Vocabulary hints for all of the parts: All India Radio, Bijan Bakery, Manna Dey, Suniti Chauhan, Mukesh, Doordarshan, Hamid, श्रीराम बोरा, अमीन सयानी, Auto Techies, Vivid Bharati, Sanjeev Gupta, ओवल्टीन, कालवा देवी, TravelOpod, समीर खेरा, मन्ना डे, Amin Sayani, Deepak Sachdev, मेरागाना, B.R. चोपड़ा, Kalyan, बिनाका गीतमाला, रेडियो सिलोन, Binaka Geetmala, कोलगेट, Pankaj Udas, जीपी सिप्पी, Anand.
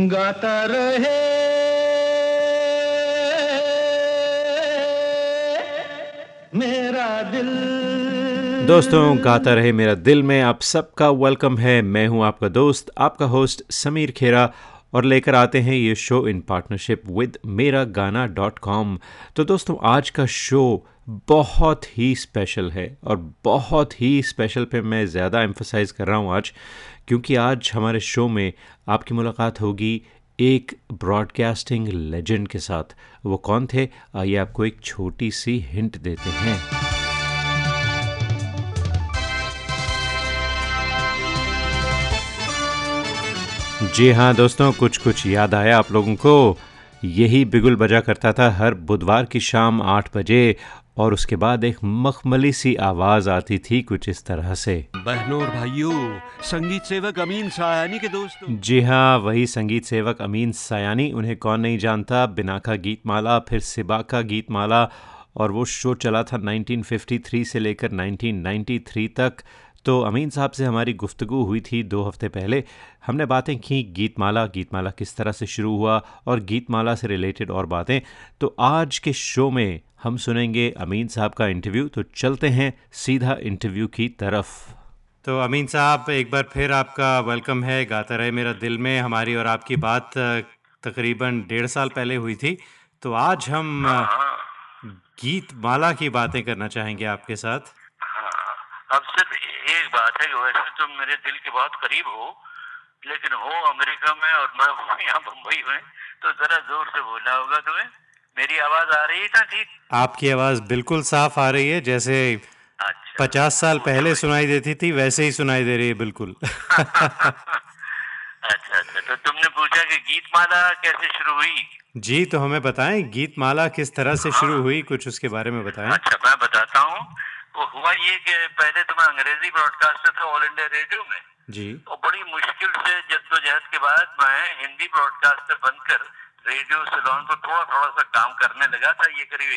गाता रहे मेरा दिल। दोस्तों, गाता रहे मेरा दिल में आप सबका वेलकम है। मैं हूं आपका दोस्त, आपका होस्ट समीर खेरा, और लेकर आते हैं ये शो इन पार्टनरशिप विद मेरागाना.com। तो दोस्तों, आज का शो बहुत ही स्पेशल है, और बहुत ही स्पेशल पे मैं ज़्यादा एम्फसाइज़ कर रहा हूँ आज, क्योंकि आज हमारे शो में आपकी मुलाकात होगी एक ब्रॉडकास्टिंग लेजेंड के साथ। वो कौन थे, आइए आपको एक छोटी सी हिंट देते हैं। जी हाँ दोस्तों, कुछ याद आया आप लोगों को? यही बिगुल बजा करता था हर बुधवार की शाम 8 बजे, और उसके बाद एक मखमली सी आवाज आती थी कुछ इस तरह से। बहनों और भाइयों, संगीत सेवक अमीन सयानी के दोस्तों। जी हाँ, वही संगीत सेवक अमीन सयानी। उन्हें कौन नहीं जानता, बिनाका गीतमाला, फिर सिबाका गीतमाला, और वो शो चला था 1953 से लेकर 1993 तक। तो अमीन साहब से हमारी गुफ्तगू हुई थी 2 हफ्ते पहले। हमने बातें की गीतमाला किस तरह से शुरू हुआ, और गीतमाला से रिलेटेड और बातें। तो आज के शो में हम सुनेंगे अमीन साहब का इंटरव्यू। तो चलते हैं सीधा इंटरव्यू की तरफ। तो अमीन साहब, एक बार फिर आपका वेलकम है गाता रहे मेरा दिल में। हमारी और आपकी बात तकरीबन 1.5 साल पहले हुई थी, तो आज हम गीतमाला की बातें करना चाहेंगे आपके साथ। अब सिर्फ एक बात है कि वैसे तुम मेरे दिल के बहुत करीब हो, लेकिन हो अमेरिका में और मैं यहाँ बम्बई में, तो जरा जोर से बोलना होगा तुम्हें। मेरी आवाज आ रही है ना ठीक? आपकी आवाज बिल्कुल साफ आ रही है, जैसे अच्छा, 50 साल पहले सुनाई देती थी वैसे ही सुनाई दे रही है बिल्कुल। अच्छा, तो तुमने पूछा कि गीतमाला कैसे शुरू हुई। जी, तो हमें बताएं गीतमाला किस तरह से शुरू हुई, कुछ उसके बारे में बताएं। अच्छा, मैं बताता हूँ। वो हुआ ये कि पहले तो मैं अंग्रेजी ब्रॉडकास्टर था ऑल इंडिया रेडियो में जी, और बड़ी मुश्किल से जद्दोजहद के बाद मैं हिंदी ब्रॉडकास्टर बनकर रेडियो सिलोन पर थोड़ा सा काम करने लगा था। ये करीब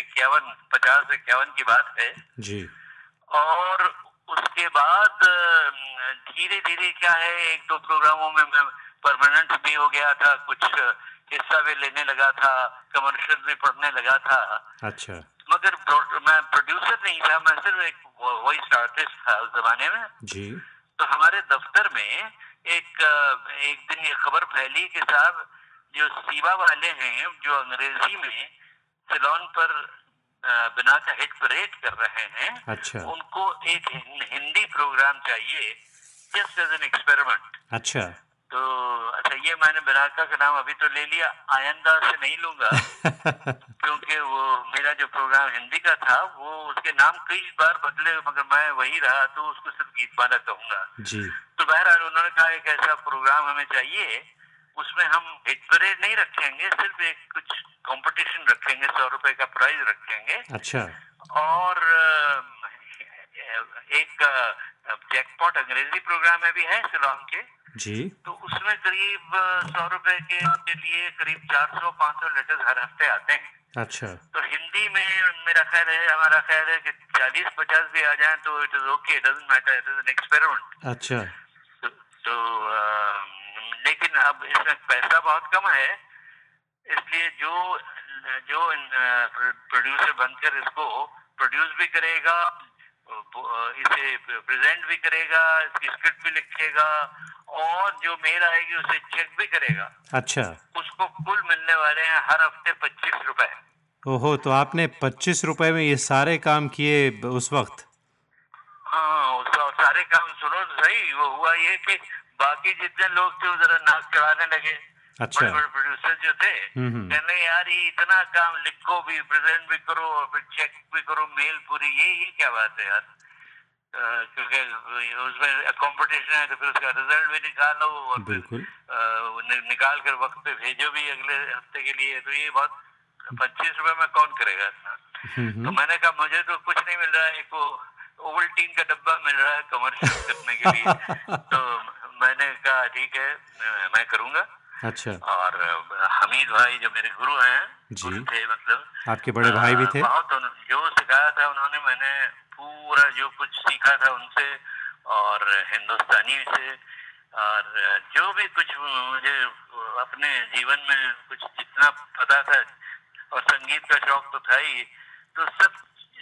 50-51 की बात है जी। और उसके बाद धीरे धीरे क्या है, 1-2 प्रोग्रामों में मैं परमानेंट भी हो गया था, कुछ हिस्सा भी लेने लगा था, कमर्शियल भी पढ़ने लगा था। अच्छा, मगर मैं प्रोड्यूसर नहीं था, मैं सिर्फ एक वॉइस आर्टिस्ट था उस जमाने में जी। तो हमारे दफ्तर में एक दिन ये खबर फैली कि साहब जो सीवा वाले हैं, जो अंग्रेजी में सिलोन पर बिना का हिट परेड कर रहे हैं, अच्छा, उनको एक हिंदी प्रोग्राम चाहिए जस्ट एज एन एक्सपेरिमेंट। अच्छा, तो अच्छा, ये मैंने बिनाका का नाम अभी तो ले लिया, आइंदा से नहीं लूंगा। क्योंकि वो मेरा जो प्रोग्राम हिंदी का था वो उसके नाम कई बार बदले, मगर मैं वही रहा, तो उसको सिर्फ गीतमाला कहूंगा जी। तो बहरहाल उन्होंने कहा एक ऐसा प्रोग्राम हमें चाहिए, उसमें हम हिट परेड नहीं रखेंगे, सिर्फ एक कुछ कॉम्पिटिशन रखेंगे, 100 रुपए का प्राइज रखेंगे। अच्छा, और एक जैकपॉट अंग्रेजी प्रोग्राम में भी है सिलोन के जी, तो उसमें करीब 100 रुपए के लिए करीब 400-500 लेटर्स हर हफ्ते आते हैं। अच्छा, तो हिंदी में मेरा ख्याल है, हमारा ख्याल है कि 40-50 भी आ जाएं तो it is okay, doesn't matter, it is an experiment. अच्छा, लेकिन अब इसमें पैसा बहुत कम है, इसलिए जो प्रोड्यूसर बनकर इसको प्रोड्यूस भी करेगा, इसे प्रेजेंट भी करेगा, इसकी स्क्रिप्ट भी लिखेगा, और जो मेल आएगी उसे चेक भी करेगा। अच्छा, उसको कुल मिलने वाले हैं हर हफ्ते 25 रुपए। ओहो, तो आपने 25 रुपए में ये सारे काम किए उस वक्त? हाँ, उस सारे काम सुनो तो सही। वो हुआ ये कि बाकी जितने लोग थे वो जरा नाक चढ़ाने लगे। अच्छा, बड़े प्रोड्यूसर जो थे कहने यार ये इतना काम लिखो भी, प्रेजेंट भी करो, और फिर चेक भी करो, मेल पूरी, ये क्या बात है यार। क्योंकि उसमें कंपटीशन है, तो फिर उसका रिजल्ट भी निकालो और फिर निकाल कर वक्त पे भेजो भी अगले हफ्ते के लिए। तो ये बहुत 25 रुपए में कौन करेगा इतना। तो मैंने कहा मुझे तो कुछ नहीं मिल रहा है, एक ओवल्टीन का डब्बा मिल रहा है कमर्शियल करने के लिए। तो मैंने कहा ठीक है, मैं करूँगा। अच्छा, और हमीद भाई जो मेरे गुरु हैं जी, थे, मतलब आपके बड़े भाई भी थे, बहुत जो सिखाया था उन्होंने, मैंने पूरा जो कुछ सीखा था उनसे और हिंदुस्तानी से, और जो भी कुछ मुझे अपने जीवन में कुछ जितना पता था और संगीत का शौक तो था ही, तो सब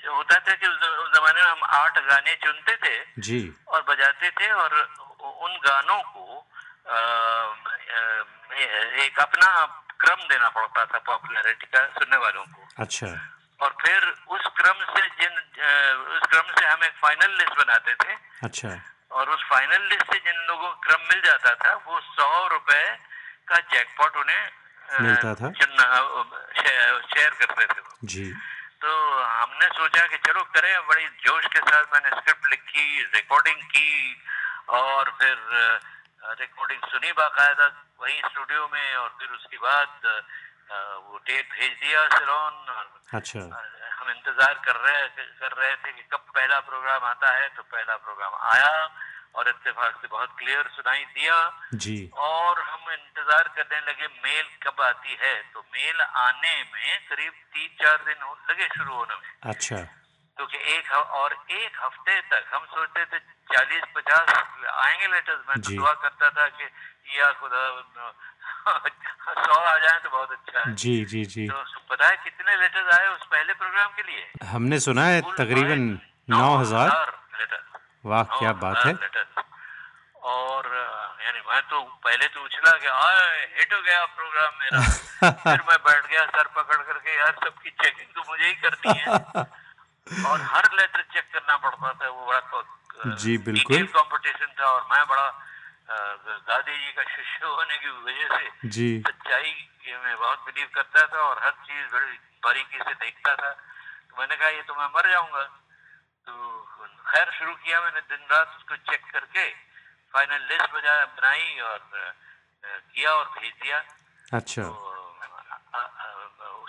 होता था कि उस जमाने में हम 8 गाने चुनते थे जी और बजाते थे और उन गानों को एक अपना क्रम देना पड़ता था पॉपुलैरिटी का सुनने वालों को। अच्छा। और फिर उस क्रम से हम एक फाइनल लिस्ट बनाते थे। अच्छा। और उस फाइनल लिस्ट से जिन लोगों को क्रम मिल जाता था वो 100 रुपए का जैकपॉट उन्हें मिलता था, शेयर करते थे जी। तो हमने सोचा कि चलो करें, बड़ी जोश के साथ मैंने स्क्रिप्ट लिखी, रिकॉर्डिंग की और फिर रिकॉर्डिंग सुनी बाकायदा वहीं स्टूडियो में और फिर उसके बाद वो टेप भेज दिया सिलोन। अच्छा। हम इंतजार कर रहे थे कि कब पहला प्रोग्राम आता है, तो पहला प्रोग्राम आया और इत्तेफाक से बहुत क्लियर सुनाई दिया जी। और हम इंतजार करने लगे मेल कब आती है, तो मेल आने में करीब 3-4 दिन लगे शुरू होने में। अच्छा। तो कि एक हफ्ते तक हम सोचते थे 40-50 आएंगे लेटर्स। मैं तो दुआ करता था कि या खुदा 100 आ जाए तो बहुत अच्छा है जी जी जी। तो पता है कितने लेटर्स आए उस पहले प्रोग्राम के लिए? हमने सुना है तकरीबन 9,000 लेटर्स। वाह, क्या बात है। और यानी मैं तो पहले तो उछला कि हिट हो गया प्रोग्राम मेरा। फिर मैं बैठ गया सर पकड़ करके, यार सबकी चेकिंग तो मुझे ही करनी है और हर लेटर चेक करना पड़ता था, वो बड़ा जी बिल्कुल कंपटीशन था। और मैं बड़ा दादी जी का शिष्य होने की वजह से जी सच्चाई में बहुत बिलीव करता था और हर चीज बड़ी बारीकी से देखता था। तो मैंने कहा ये तो मैं मर जाऊंगा, तो खैर शुरू किया मैंने दिन रात उसको चेक करके, फाइनल लिस्ट बनाई और किया और भेज दिया। अच्छा। तो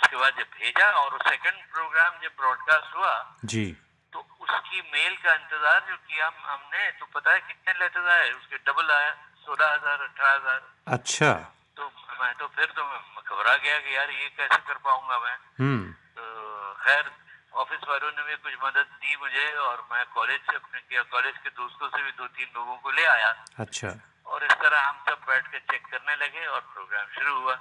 उसके बाद जब भेजा और सेकंड प्रोग्राम जब ब्रॉडकास्ट हुआ जी, तो उसकी मेल का इंतजार जो किया हमने, तो पता है कितने लेटर्स आए उसके? डबल आया, 16,000, 18,000। अच्छा। तो मैं तो फिर तो घबरा गया कि यार ये कैसे कर पाऊंगा मैं। तो खैर ऑफिस वालों ने भी कुछ मदद दी मुझे और मैं कॉलेज के दोस्तों से भी 2-3 लोगों को ले आया। अच्छा। और इस तरह हम सब बैठ के चेक करने लगे और प्रोग्राम शुरू हुआ।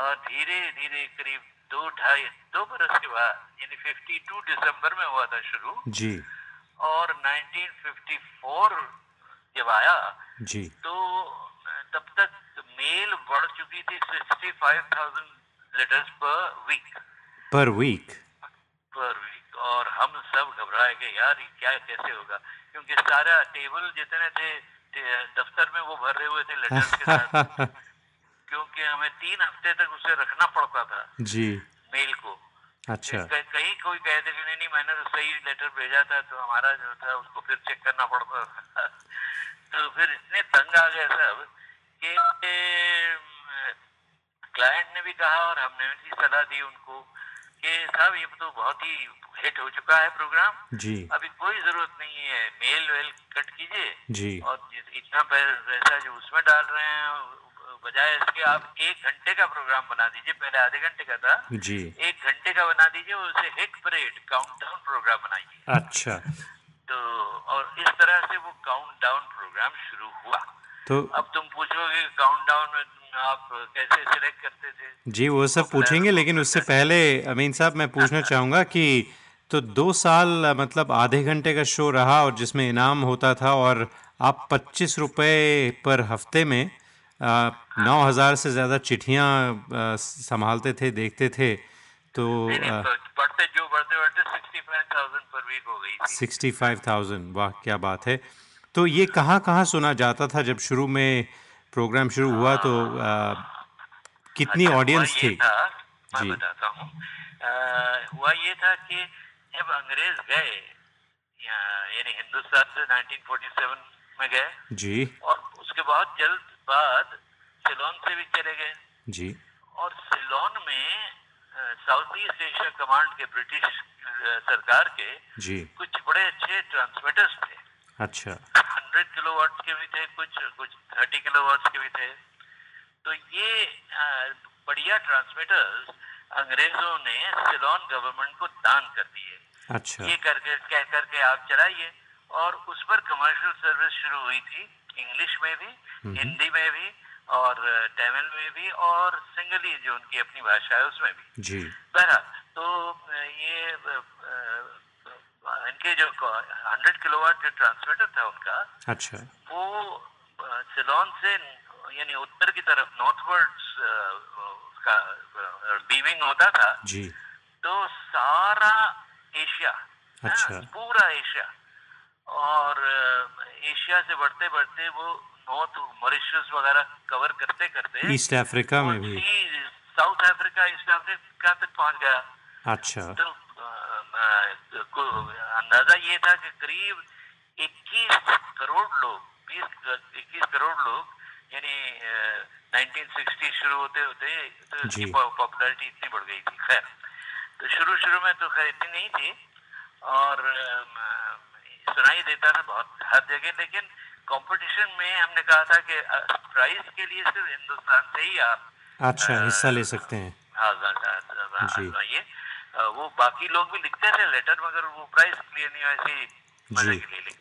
और धीरे धीरे करीब 2 बरस के बाद यानी 52 दिसंबर में हुआ था शुरू जी। और 1954 जब आया जी, तो तब तक मेल बढ़ चुकी थी 65,000 लेटर्स पर वीक। और हम सब घबराए गए यार क्या कैसे होगा, क्योंकि सारा टेबल जितने थे दफ्तर में वो भर रहे हुए थे लेटर्स के साथ क्योंकि हमें 3 हफ्ते तक उसे रखना पड़ता था जी मेल को। अच्छा। कहीं कोई कह दे कि नहीं मैंने तो सही लेटर भेजा था, तो हमारा जो था उसको फिर चेक करना पड़ता था। तो फिर इतने तंग आ गए सब कि क्लाइंट ने भी कहा और हमने भी सलाह दी उनको कि साहब ये तो बहुत ही हिट हो चुका है प्रोग्राम जी, अभी कोई जरूरत नहीं है, मेल वेल कट कीजिए जी। और इतना पैसा जो उसमें डाल रहे हैं बजाय इसके आप 1 घंटे का प्रोग्राम बना दीजिए, पहले आधे घंटे का था जी, 1 घंटे का बना दीजिए और उसे हिट परेड काउंटडाउन प्रोग्राम बनाइए। अच्छा। तो और इस तरह से वो काउंटडाउन प्रोग्राम शुरू हुआ। तो अब तुम पूछोगे काउंटडाउन में आप कैसे सिलेक्ट करते थे जी, वो सब पूछेंगे, लेकिन उससे पहले अमीन साहब मैं पूछना चाहूँगा कि तो 2 साल मतलब आधे घंटे का शो रहा और जिसमें इनाम होता था और आप 25 रुपये पर हफ्ते में 9,000 से ज़्यादा चिट्ठियाँ संभालते थे, देखते थे। तो बढ़ते 65,000 पर वीक हो गई, 65,000। वाह, क्या बात है। तो ये कहाँ कहाँ सुना जाता था जब शुरू में प्रोग्राम शुरू हुआ? तो कितनी ऑडियंस थी? मैं बताता हूँ। हुआ ये था कि जब अंग्रेज गए यानी हिंदुस्तान से 1947 में गए जी, और उसके बहुत जल्द बाद सिलोन से भी चले गए जी। और सिलोन में साउथ ईस्ट एशिया कमांड के ब्रिटिश सरकार के जी कुछ बड़े अच्छे ट्रांसमिटर्स थे। अच्छा। 100 किलोवाट के भी थे, कुछ 30 किलोवाट के भी थे। तो ये बढ़िया ट्रांसमीटर्स अंग्रेजों ने सिलोन गवर्नमेंट को दान कर दिए। अच्छा। ये करके कह करके आप चलाइए और उस पर कमर्शियल सर्विस शुरू हुई थी, इंग्लिश में भी, हिंदी में भी और तमिल में भी और सिंगली जो उनकी अपनी भाषा है उसमें भी जी। बहरहाल तो ये इनके जो 100 किलोवाट जो ट्रांसमीटर था उनका, अच्छा, वो सिलोन से यानी उत्तर की तरफ नॉर्थवर्ड्स उसका बीमिंग होता था जी। तो सारा एशिया, अच्छा, पूरा एशिया, और एशिया से बढ़ते बढ़ते वो नॉर्थ मॉरिशस वगैरह कवर करते करते ईस्ट अफ्रीका में भी, साउथ अफ्रीका, ईस्ट अफ्रीका तक पहुंच गया। अच्छा, तो अंदाजा ये था कि करीब 21 करोड़ लोग यानी 1960 शुरू होते होते पॉपुलैरिटी इतनी बढ़ गई थी। खैर तो शुरू में तो खैर इतनी नहीं थी और सुनाई देता था बहुत हर जगह, लेकिन कंपटीशन में हमने कहा था कि प्राइस के लिए सिर्फ हिंदुस्तान से ही आप अच्छा हिस्सा ले सकते हैं। ये वो बाकी लोग भी लिखते थे लेटर मगर वो प्राइस क्लियर नहीं, वैसे मजे के लिए लिखते।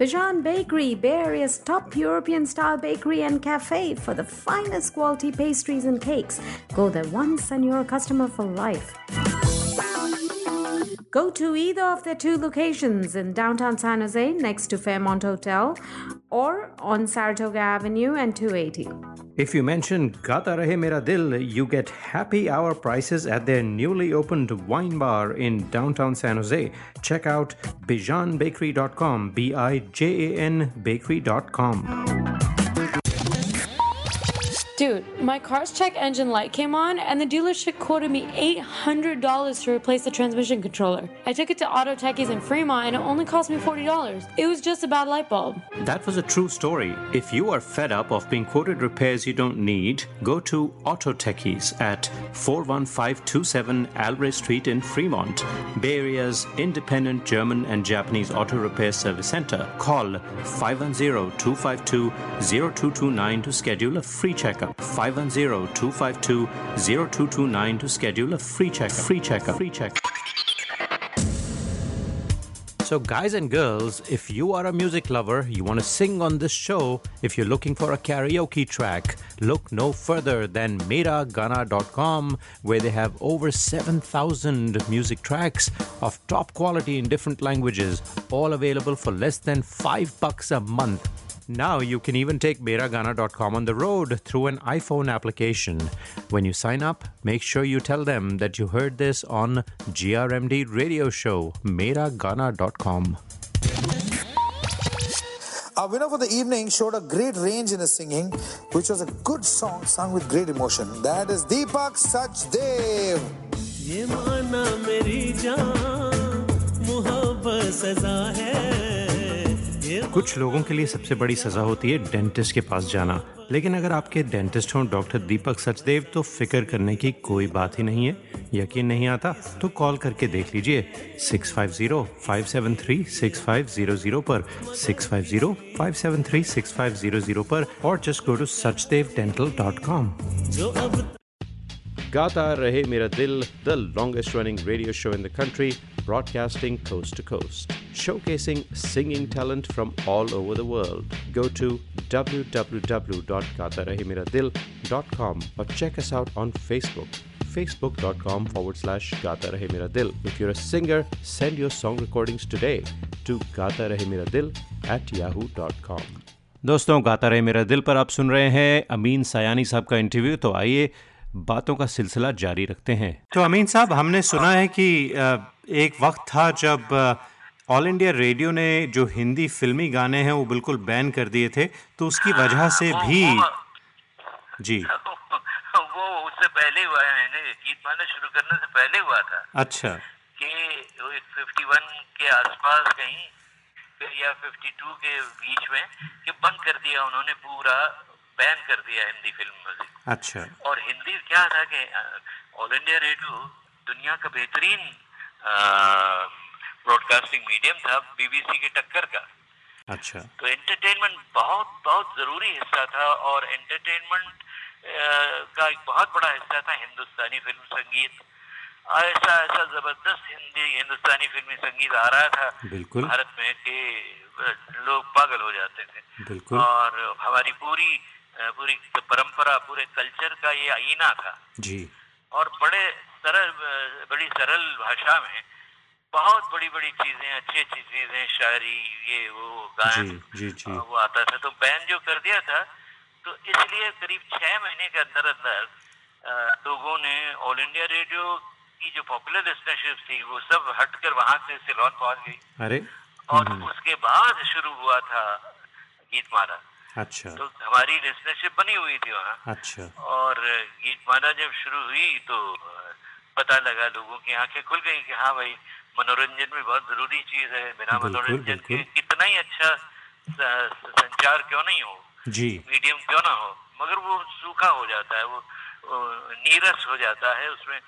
Bijan Bakery, Bavaria's top European-style bakery and cafe for the finest quality pastries and cakes. Go there once and you're a customer for life. Go to either of their two locations in downtown San Jose next to Fairmont Hotel or on Saratoga Avenue and 280. If you mention Gaata Rahe Mera Dil, you get happy hour prices at their newly opened wine bar in downtown San Jose. Check out bijanbakery.com, bijanbakery.com. Dude, my car's check engine light came on and the dealership quoted me $800 to replace the transmission controller. I took it to Auto Techies in Fremont and it only cost me $40. It was just a bad light bulb. That was a true story. If you are fed up of being quoted repairs you don't need, go to Auto Techies at 41527 Alray Street in Fremont, Bay Area's independent German and Japanese auto repair service center. Call 510-252-0229 to schedule a free checkup. 510-252-0229 to schedule a free checkup. So guys and girls, if you are a music lover, you want to sing on this show, if you're looking for a karaoke track, look no further than meeragana.com, where they have over 7,000 music tracks of top quality in different languages, all available for less than $5 a month. Now you can even take meeragana.com on the road through an iPhone application. When you sign up, make sure you tell them that you heard this on GRMD radio show, meeragana.com. Our winner for the evening showed a great range in his singing, which was a good song sung with great emotion. That is Deepak Sachdev. Ye maana meri jaan, mohabbat saza hai. कुछ लोगों के लिए सबसे बड़ी सज़ा होती है dentist के पास जाना, लेकिन अगर आपके डेंटिस्ट हों डॉक्टर दीपक सचदेव तो फिक्र करने की कोई बात ही नहीं है। यकीन नहीं आता तो कॉल करके देख लीजिए 650-573-6500 पर, 650-573-6500 पर, और जस्ट गो टू sachdevdental.com. गाता रहे मेरा दिल, the longest running radio show in the country, broadcasting coast to coast, showcasing singing talent from all over the world. Go to www.gaatarahemeradil.com or check us out on Facebook, facebook.com/gaatarahemeradil. If you're a singer, send your song recordings today to gaatarahemeradil@yahoo.com. दोस्तों, गाता रहे मेरा दिल पर आप सुन रहे हैं अमीन सयानी साहब का इंटरव्यू। तो आइए बातों का सिलसिला जारी रखते हैं। तो अमीन साहब, हमने सुना है कि एक वक्त था जब ऑल इंडिया रेडियो ने जो हिंदी फिल्मी गाने हैं वो बिल्कुल बैन कर दिए थे, तो उसकी वजह से भी जी वो उससे पहले हुआ है, मैंने गीतमाला शुरू करने से पहले हुआ था। अच्छा, कि 51 के आसपास कहीं या 52 के बीच में कि बंद कर दिया उन्होंने, पूरा बैन कर दिया हिंदी फिल्म म्यूजिक। अच्छा, और हिंदी क्या था कि ऑल इंडिया रेडियो दुनिया का बेहतरीन ब्रॉडकास्टिंग मीडियम था, बीबीसी की टक्कर का। अच्छा, तो एंटरटेनमेंट बहुत बहुत जरूरी हिस्सा था, और एंटरटेनमेंट का एक बहुत बड़ा हिस्सा था हिंदुस्तानी फिल्म संगीत, ऐसा ऐसा जबरदस्त हिंदी हिंदुस्तानी फिल्मी संगीत आ रहा था भारत में कि लोग पागल हो जाते थे। और हमारी पूरी परंपरा, पूरे कल्चर का ये आईना था जी। और बड़ी सरल भाषा में बहुत बड़ी बड़ी चीजें, अच्छी अच्छी चीजें, शायरी, ये वो, गायन जी, जी, जी। वो आता था तो बैन जो कर दिया था, तो इसलिए करीब 6 महीने के अंदर लोगों ने ऑल इंडिया रेडियो की जो पॉपुलर लिस्टनरशिप थी वो सब हटकर वहां से सिलोन पहुंच गई। अरे और उसके बाद शुरू हुआ था गीतमाला। अच्छा। तो हमारी लिस्टनरशिप बनी हुई थी वहाँ। अच्छा। और गीतमाला जब शुरू हुई तो पता लगा लोगों की आंखें खुल गई कि हाँ भाई, मनोरंजन भी बहुत जरूरी चीज है, बिना मनोरंजन के कितना ही अच्छा संचार क्यों नहीं हो, मीडियम क्यों ना हो, मगर वो सूखा हो जाता है, वो नीरस हो जाता है, उसमें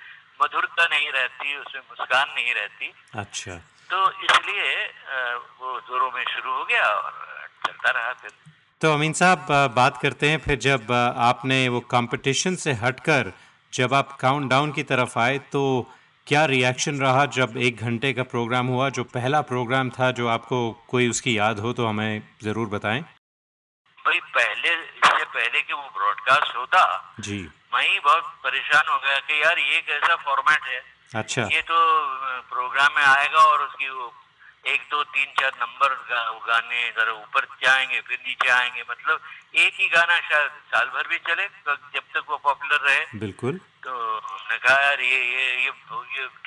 मधुरता नहीं रहती, उसमें मुस्कान नहीं रहती। अच्छा। तो इसलिए वो जोरों में शुरू हो गया और चलता रहा फिर। तो अमीन साहब, बात करते हैं फिर जब आपने वो कंपटीशन से हटकर जब आप काउंटडाउन की तरफ आए तो क्या रिएक्शन रहा जब 1 घंटे का प्रोग्राम हुआ, जो पहला प्रोग्राम था, जो आपको कोई उसकी याद हो तो हमें ज़रूर बताएं। भाई इससे पहले कि वो ब्रॉडकास्ट होता जी, मैं ही बहुत परेशान हो गया कि यार ये कैसा फॉर्मेट है। अच्छा। ये तो प्रोग्राम में आएगा और उसकी 1 2 3 4 नंबर गाने जरा ऊपर जाएंगे फिर नीचे आएंगे, मतलब एक ही गाना शायद साल भर भी चले जब तक वो पॉपुलर रहे। बिल्कुल। तो हमने कहा यार ये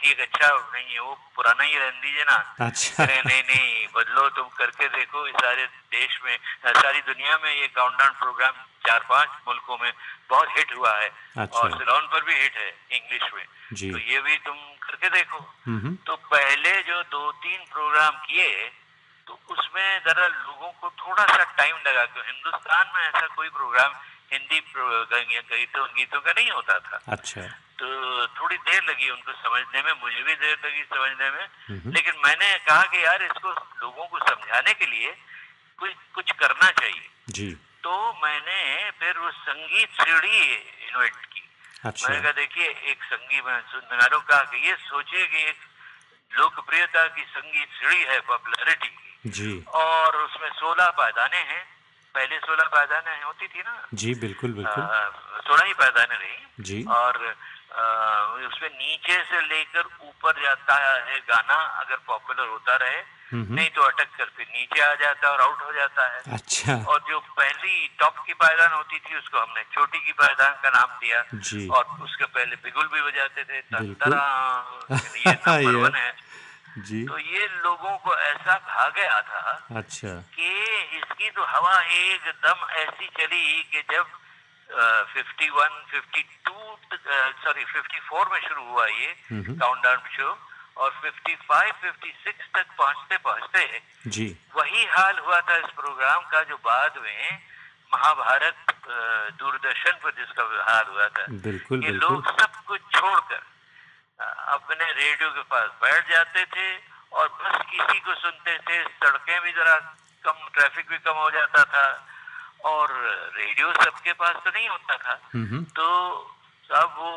ठीक अच्छा नहीं है, वो पुराना ही रहने दीजिए ना। अच्छा। नहीं बदलो, तुम करके देखो। सारे देश में, सारी दुनिया में ये काउंटडाउन प्रोग्राम 4-5 मुल्कों में बहुत हिट हुआ है। अच्छा। और सिलोन पर भी हिट है इंग्लिश में, तो ये भी तुम करके देखो। तो पहले जो 2-3 प्रोग्राम किए तो उसमें जरा लोगों को थोड़ा सा टाइम लगा, क्यों हिंदुस्तान में ऐसा कोई प्रोग्राम हिंदी गीतों का नहीं होता था। अच्छा। तो थोड़ी देर लगी उनको समझने में, मुझे भी देर लगी समझने में, लेकिन मैंने कहा कि यार इसको लोगों को समझाने के लिए कुछ करना चाहिए जी। तो मैंने फिर वो संगीत सीढ़ी इन्वेंट की। अच्छा। मैंने कहा देखिए, एक संगीत नारों का कि ये सोचे कि एक लोकप्रियता की संगीत सीढ़ी है, पॉपुलरिटी की जी, और उसमें 16 पायदाने हैं। पहले 16 पायदाने होती थी ना जी। बिल्कुल 16 ही पायदाने रही जी। और उसमें नीचे से लेकर ऊपर जाता है गाना, अगर पॉपुलर होता रहे, नहीं तो अटक कर फिर नीचे आ जाता है और आउट हो जाता है। अच्छा। और जो पहली टॉप की पायदान होती थी उसको हमने छोटी की पायदान का नाम दिया जी। और उसके पहले बिगुल भी बजाते थे, ये नंबर 1 है जी। तो ये लोगों को ऐसा भा गया था। अच्छा। कि इसकी तो हवा एकदम ऐसी चली कि जब 54 में शुरू हुआ ये काउंटडाउन शो और 55-56 तक पहुंचते जी वही हाल हुआ था इस प्रोग्राम का, जो बाद में महाभारत दूरदर्शन पर जिसका हाल हुआ था। बिल्कुल। लोग सब कुछ छोड़कर अपने रेडियो के पास बैठ जाते थे और बस इसी को सुनते थे। सड़कें भी जरा कम, ट्रैफिक भी कम हो जाता था और रेडियो सबके पास तो नहीं होता था, तो सब वो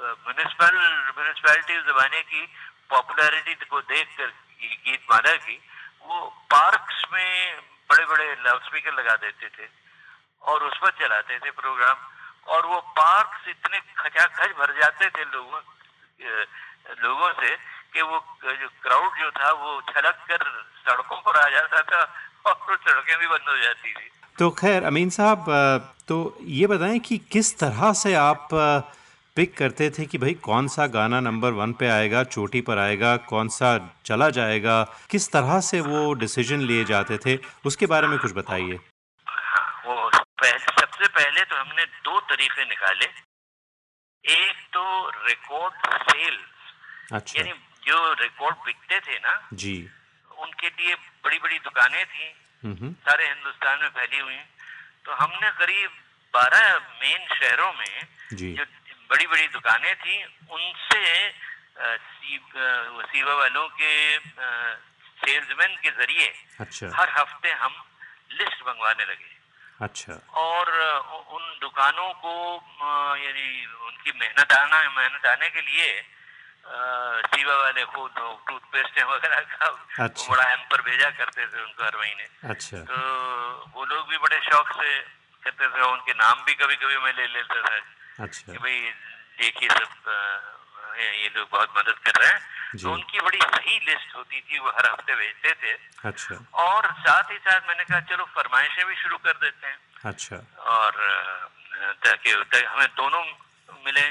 म्यूनिसिपैलिटी जमाने की पॉपुलैरिटी को देख कर गीतमाला की, वो पार्क्स में बड़े बड़े लाउड स्पीकर लगा देते थे और उस पर चलाते थे प्रोग्राम, और वो पार्क्स इतने खचाखच भर जाते थे लोगों से कि वो जो क्राउड जो था वो छलक कर सड़कों पर आ जाता था और सड़कें भी बंद हो जाती थी। तो खैर अमीन साहब, तो ये बताएं कि किस तरह से आप पिक करते थे कि भाई कौन सा गाना नंबर 1 पे आएगा, चोटी पर आएगा, कौन सा चला जाएगा, किस तरह से वो डिसीजन लिए जाते थे, उसके बारे में कुछ बताइए। सबसे पहले तो हमने 2 तरीके निकाले, एक तो रिकॉर्ड सेल्स। अच्छा। यानी जो रिकॉर्ड बिकते थे ना जी, उनके लिए बड़ी बड़ी दुकानें थी सारे हिंदुस्तान में फैली हुई, तो हमने करीब 12 मेन शहरों में जो बड़ी बड़ी दुकानें थी उनसे सीवा वालों के सेल्समैन के जरिए। अच्छा। हर हफ्ते हम लिस्ट मंगवाने लगे। अच्छा। और उन दुकानों को यानी उनकी मेहनत आने के लिए सी बाबा ने खुद टूथपेस्ट वगैरह का बड़ा हेम्पर भेजा करते थे उनको हर महीने। अच्छा। तो वो लोग भी बड़े शौक से करते थे, उनके नाम भी कभी कभी मैं ले लेता था। अच्छा। कि भाई देखिए सब ये लोग बहुत मदद कर रहे हैं, तो उनकी बड़ी सही लिस्ट होती थी, वो हर हफ्ते भेजते थे। अच्छा। और साथ ही साथ मैंने कहा चलो फरमाइशें भी शुरू कर देते हैं। अच्छा। और ताकि हमें दोनों मिले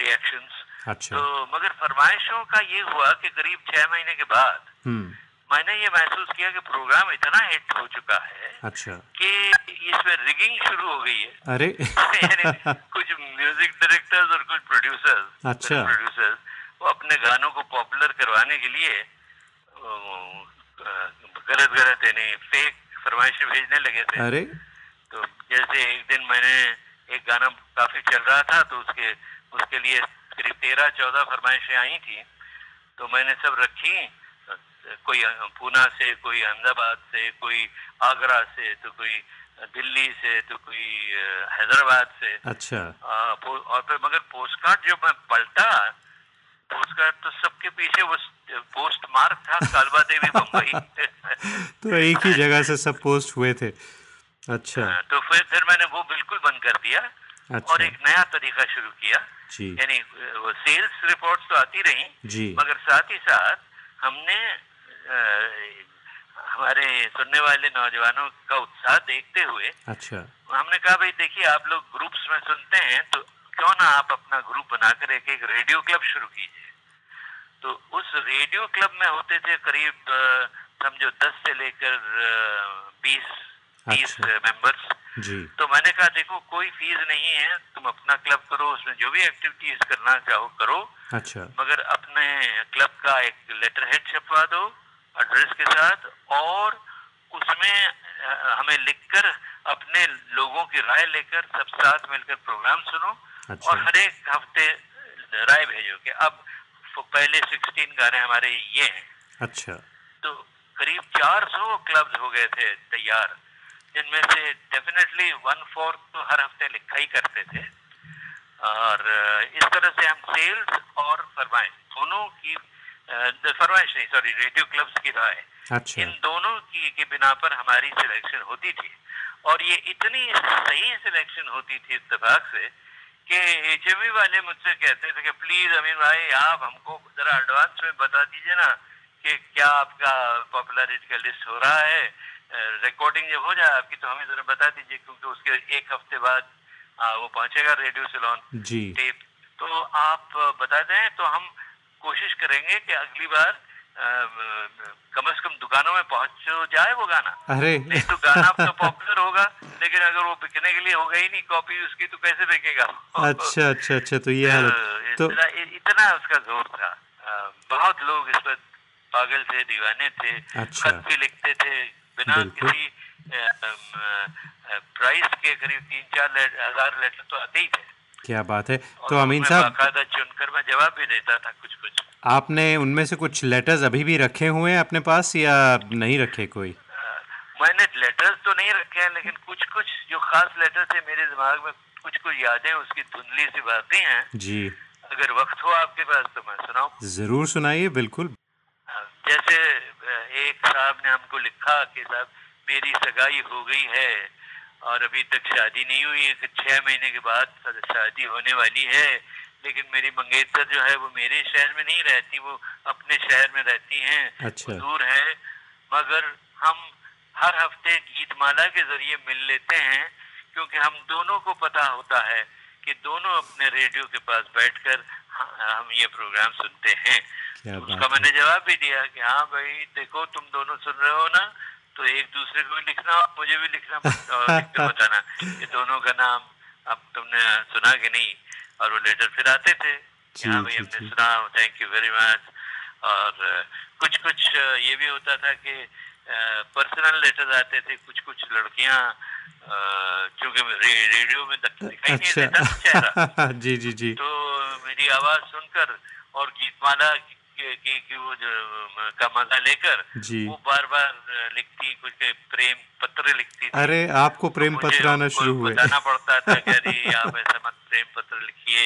रिएक्शंस। अच्छा। तो मगर फरमाइशों का ये हुआ कि करीब 6 महीने के बाद मैंने ये महसूस किया कि प्रोग्राम इतना हिट हो चुका है। अच्छा। कि इसमें रिगिंग शुरू हो गई है। अरे कुछ म्यूजिक डायरेक्टर्स और कुछ प्रोड्यूसर्स। अच्छा। प्रोड्यूसर्स वो अपने गानों को पॉपुलर करवाने के लिए गलत यानी फेक फरमाइशें भेजने लगे थे। अरे। तो जैसे एक दिन मैंने एक गाना काफी चल रहा था, तो उसके लिए करीब 13-14 फरमाइशें आई थी, तो मैंने सब रखी, कोई पूना से, कोई अहमदाबाद से, कोई आगरा से, तो कोई दिल्ली से, तो कोई हैदराबाद से। अच्छा। और फिर मगर पोस्ट कार्ड जब मैं पलटा, पोस्ट कार्ड तो सबके पीछे वो पोस्ट मार्क था कालवा देवी बम्बई। तो एक ही जगह से सब पोस्ट हुए थे। अच्छा। तो फिर मैंने वो बिल्कुल बंद कर दिया। अच्छा। और एक नया तरीका शुरू किया, यानी वो सेल्स रिपोर्ट्स तो आती रही, मगर साथ ही साथ हमने हमारे सुनने वाले नौजवानों का उत्साह देखते हुए। अच्छा। हमने कहा भाई देखिए आप लोग ग्रुप्स में सुनते हैं, तो क्यों ना आप अपना ग्रुप बनाकर एक रेडियो क्लब शुरू कीजिए। तो उस रेडियो क्लब में होते थे करीब समझो 10 से लेकर 20 मेंबर्स। जी। तो मैंने कहा देखो कोई फीस नहीं है, तुम अपना क्लब करो, उसमें जो भी एक्टिविटीज करना चाहो करो। अच्छा। मगर अपने क्लब का एक लेटर हेड छपवा दो एड्रेस के साथ, और उसमें हमें लिखकर अपने लोगों की राय लेकर सब साथ मिलकर प्रोग्राम सुनो। अच्छा। और हर एक हफ्ते राय भेजो कि अब पहले 16 गाने हमारे ये हैं। अच्छा। तो करीब 400 क्लब्स हो गए थे तैयार, जिनमें से डेफिनेटली 1/4 तो हर हफ्ते लिखा ही करते थे। और इस तरह से हम सेल्स और फरमाइश दोनों की फरमाइश नहीं सॉरी रेडियो क्लब्स की राय। अच्छा। इन दोनों की बिना पर हमारी सिलेक्शन होती थी, और ये इतनी सही सिलेक्शन होती थी इत्तेफाक से कि HMV वाले मुझसे कहते थे कि प्लीज अमीन भाई आप हमको जरा एडवांस में बता दीजिए ना कि क्या आपका पॉपुलरिटी का लिस्ट हो रहा है, रिकॉर्डिंग जब हो जाए आपकी तो हमें जरा बता दीजिए, क्योंकि उसके एक हफ्ते बाद वो पहुंचेगा रेडियो सेलोन टेप, तो आप बता दें तो हम कोशिश करेंगे कि अगली बार कम से कम दुकानों में पहुंच जाए वो गाना। अरे नहीं तो गाना तो पॉपुलर होगा, लेकिन अगर वो बिकने के लिए होगा ही नहीं, कॉपी उसकी तो कैसे बिकेगा। अच्छा अच्छा अच्छा। तो ये इतना उसका जोर था, बहुत लोग इस पर पागल थे, दीवाने थे। अच्छा। खत भी लिखते थे बिना किसी प्राइस के, करीब 3-4 हजार लेटर तो आते ही थे। क्या बात है। तो अमीन साहब चुनकर मैं जवाब भी देता था कुछ कुछ। आपने उनमें से कुछ लेटर्स अभी भी रखे हुए हैं अपने पास या नहीं रखे कोई? मैंने लेटर्स तो नहीं रखे हैं, लेकिन कुछ कुछ जो खास लेटर थे मेरे दिमाग में, कुछ कुछ यादें उसकी धुंधली सी बातें हैं। जी। अगर वक्त हो आपके पास तो मैं सुनाऊं? जरूर सुनाइए, बिल्कुल। जैसे एक साहब ने हमको लिखा कि साहब मेरी सगाई हो गई है और अभी तक शादी नहीं हुई है, कि 6 महीने के बाद शादी होने वाली है, लेकिन मेरी मंगेतर जो है वो मेरे शहर में नहीं रहती, वो अपने शहर में रहती हैं। अच्छा। दूर है, मगर हम हर हफ्ते गीतमाला के जरिए मिल लेते हैं, क्योंकि हम दोनों को पता होता है कि दोनों अपने रेडियो के पास बैठकर हम ये प्रोग्राम सुनते हैं। उसका मैंने जवाब भी दिया कि हाँ भाई देखो तुम दोनों सुन रहे हो ना, तो एक दूसरे को भी लिखना और मुझे भी लिखना बताना कि दोनों का नाम अब तुमने सुना कि नहीं। और वो लेटर फिर आते थे कि हाँ भाई हमने सुना, थैंक यू वेरी मच। और कुछ कुछ ये भी होता था कि पर्सनल लेटर्स आते थे, कुछ कुछ लड़कियाँ चूंकि रेडियो में दिखाई नहीं देता चेहरा। जी जी जी। तो मेरी आवाज सुनकर और गीतमाला कि वो का मजा लेकर वो बार बार लिखती, कुछ प्रेम पत्र लिखती थी। अरे आपको प्रेम पत्र आना शुरू हुए? बताना पड़ता था कि अरे आप ऐसा मत प्रेम पत्र लिखिए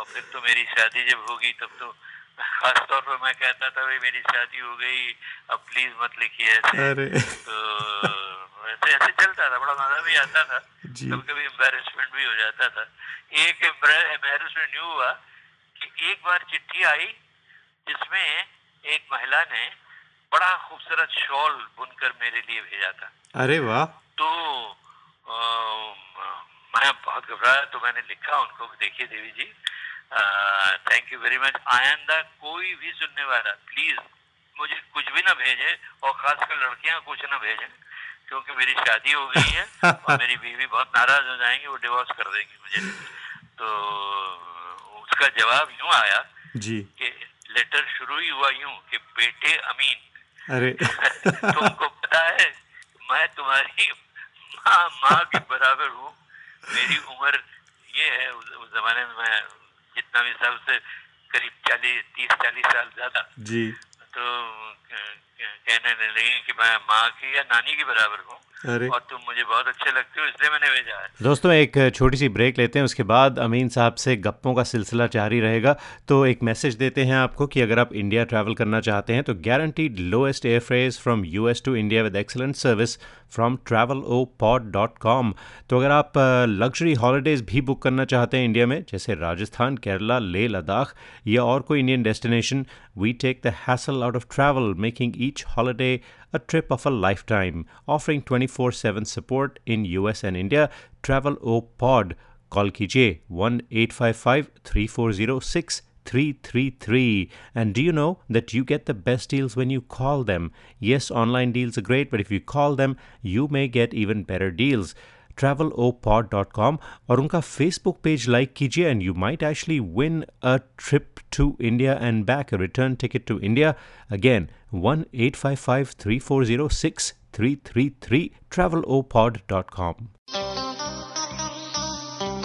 और फिर तो मेरी शादी जब होगी तब तो खास तौर पर मैं कहता था भाई मेरी शादी हो गई, अब प्लीज मत लिखिए ऐसे। तो ऐसे ऐसे चलता था, बड़ा मजा भी आता था, कभी कभी एम्बेरसमेंट भी हो जाता था। एक एम्बेरसमेंट यूँ हुआ कि एक बार चिट्ठी आई जिसमें एक महिला ने बड़ा खूबसूरत शॉल बुनकर मेरे लिए भेजा था। अरे वाह। तो मैं बहुत घबराया, तो मैंने लिखा उनको, देखिए Devi ji, thank you very much, आइंदा कोई भी सुनने वाला प्लीज मुझे कुछ भी ना भेजे और खासकर लड़कियां कुछ ना भेजें, क्योंकि मेरी शादी हो गई है और मेरी बीवी बहुत नाराज हो जाएंगी, वो डिवोर्स कर देंगी मुझे। तो उसका जवाब यूं आया जी कि लेटर शुरू ही हुआ यूं कि बेटे अमीन, अरे तुमको पता है मैं तुम्हारी माँ के बराबर हूँ, मेरी उम्र ये है, उस जमाने में मैं जितना भी साल से करीब 30-40 साल ज्यादा। जी। तो कहने लगे कि मैं माँ की या नानी के बराबर हूँ और तुम मुझे बहुत अच्छे लगते हो, इसलिए मैंने भेजा है। दोस्तों एक छोटी सी ब्रेक लेते हैं, उसके बाद अमीन साहब से गप्पों का सिलसिला जारी रहेगा। तो एक मैसेज देते हैं आपको कि अगर आप इंडिया ट्रैवल करना चाहते हैं तो guaranteed lowest air fare from US to India with excellent service from TravelOpod.com। तो अगर आप लग्जरी हॉलीडेज़ भी बुक करना चाहते हैं इंडिया में, जैसे राजस्थान, केरला, लेह लद्दाख या और कोई Indian destination, we take the hassle out of travel, making each holiday a trip of a lifetime, offering 24/7 support in US and India. TravelOpod, call kijiye 1-855-340-6333. And do you know that you get the best deals when you call them? Yes, online deals are great, but if you call them, you may get even better deals. TravelOpod.com, और उनका Facebook page like कीजिए, and you might actually win a trip to India and back, a return ticket to India. Again, 1-855-340-6333, TravelOpod.com.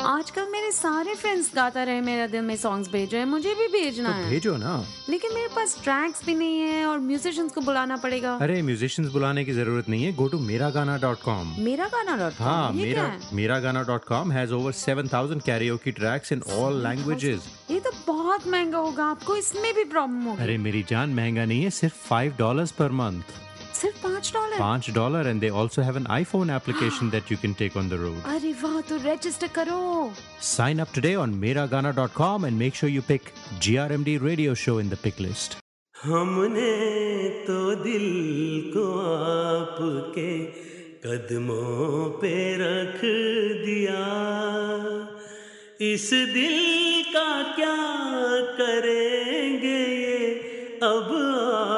आजकल मेरे सारे friends गाता रहे मेरा दिल में सॉन्ग्स भेजो है, मुझे भी भेजना है, तो भेजो ना, लेकिन मेरे पास ट्रैक्स भी नहीं है और म्यूजिशियंस को बुलाना पड़ेगा। अरे म्यूजिशियंस बुलाने की जरूरत नहीं है, गो टू मेरागाना.com। मेरागाना.com, हाँ, मेरागाना.com has over 7,000 karaoke tracks in all languages. ये तो बहुत महंगा होगा, आपको इसमें भी प्रॉब्लम होगी। अरे मेरी जान, महंगा नहीं है, सिर्फ $5 per month। सिर्फ $5? $5, and they also have an iPhone application that you can take on the road. अरे वाह, तो register करो. Sign up today on Meeragana.com and make sure you pick GRMD Radio Show in the pick list. हमने तो दिल को आपके कदमों पे रख दिया, इस दिल का क्या करेंगे ये अब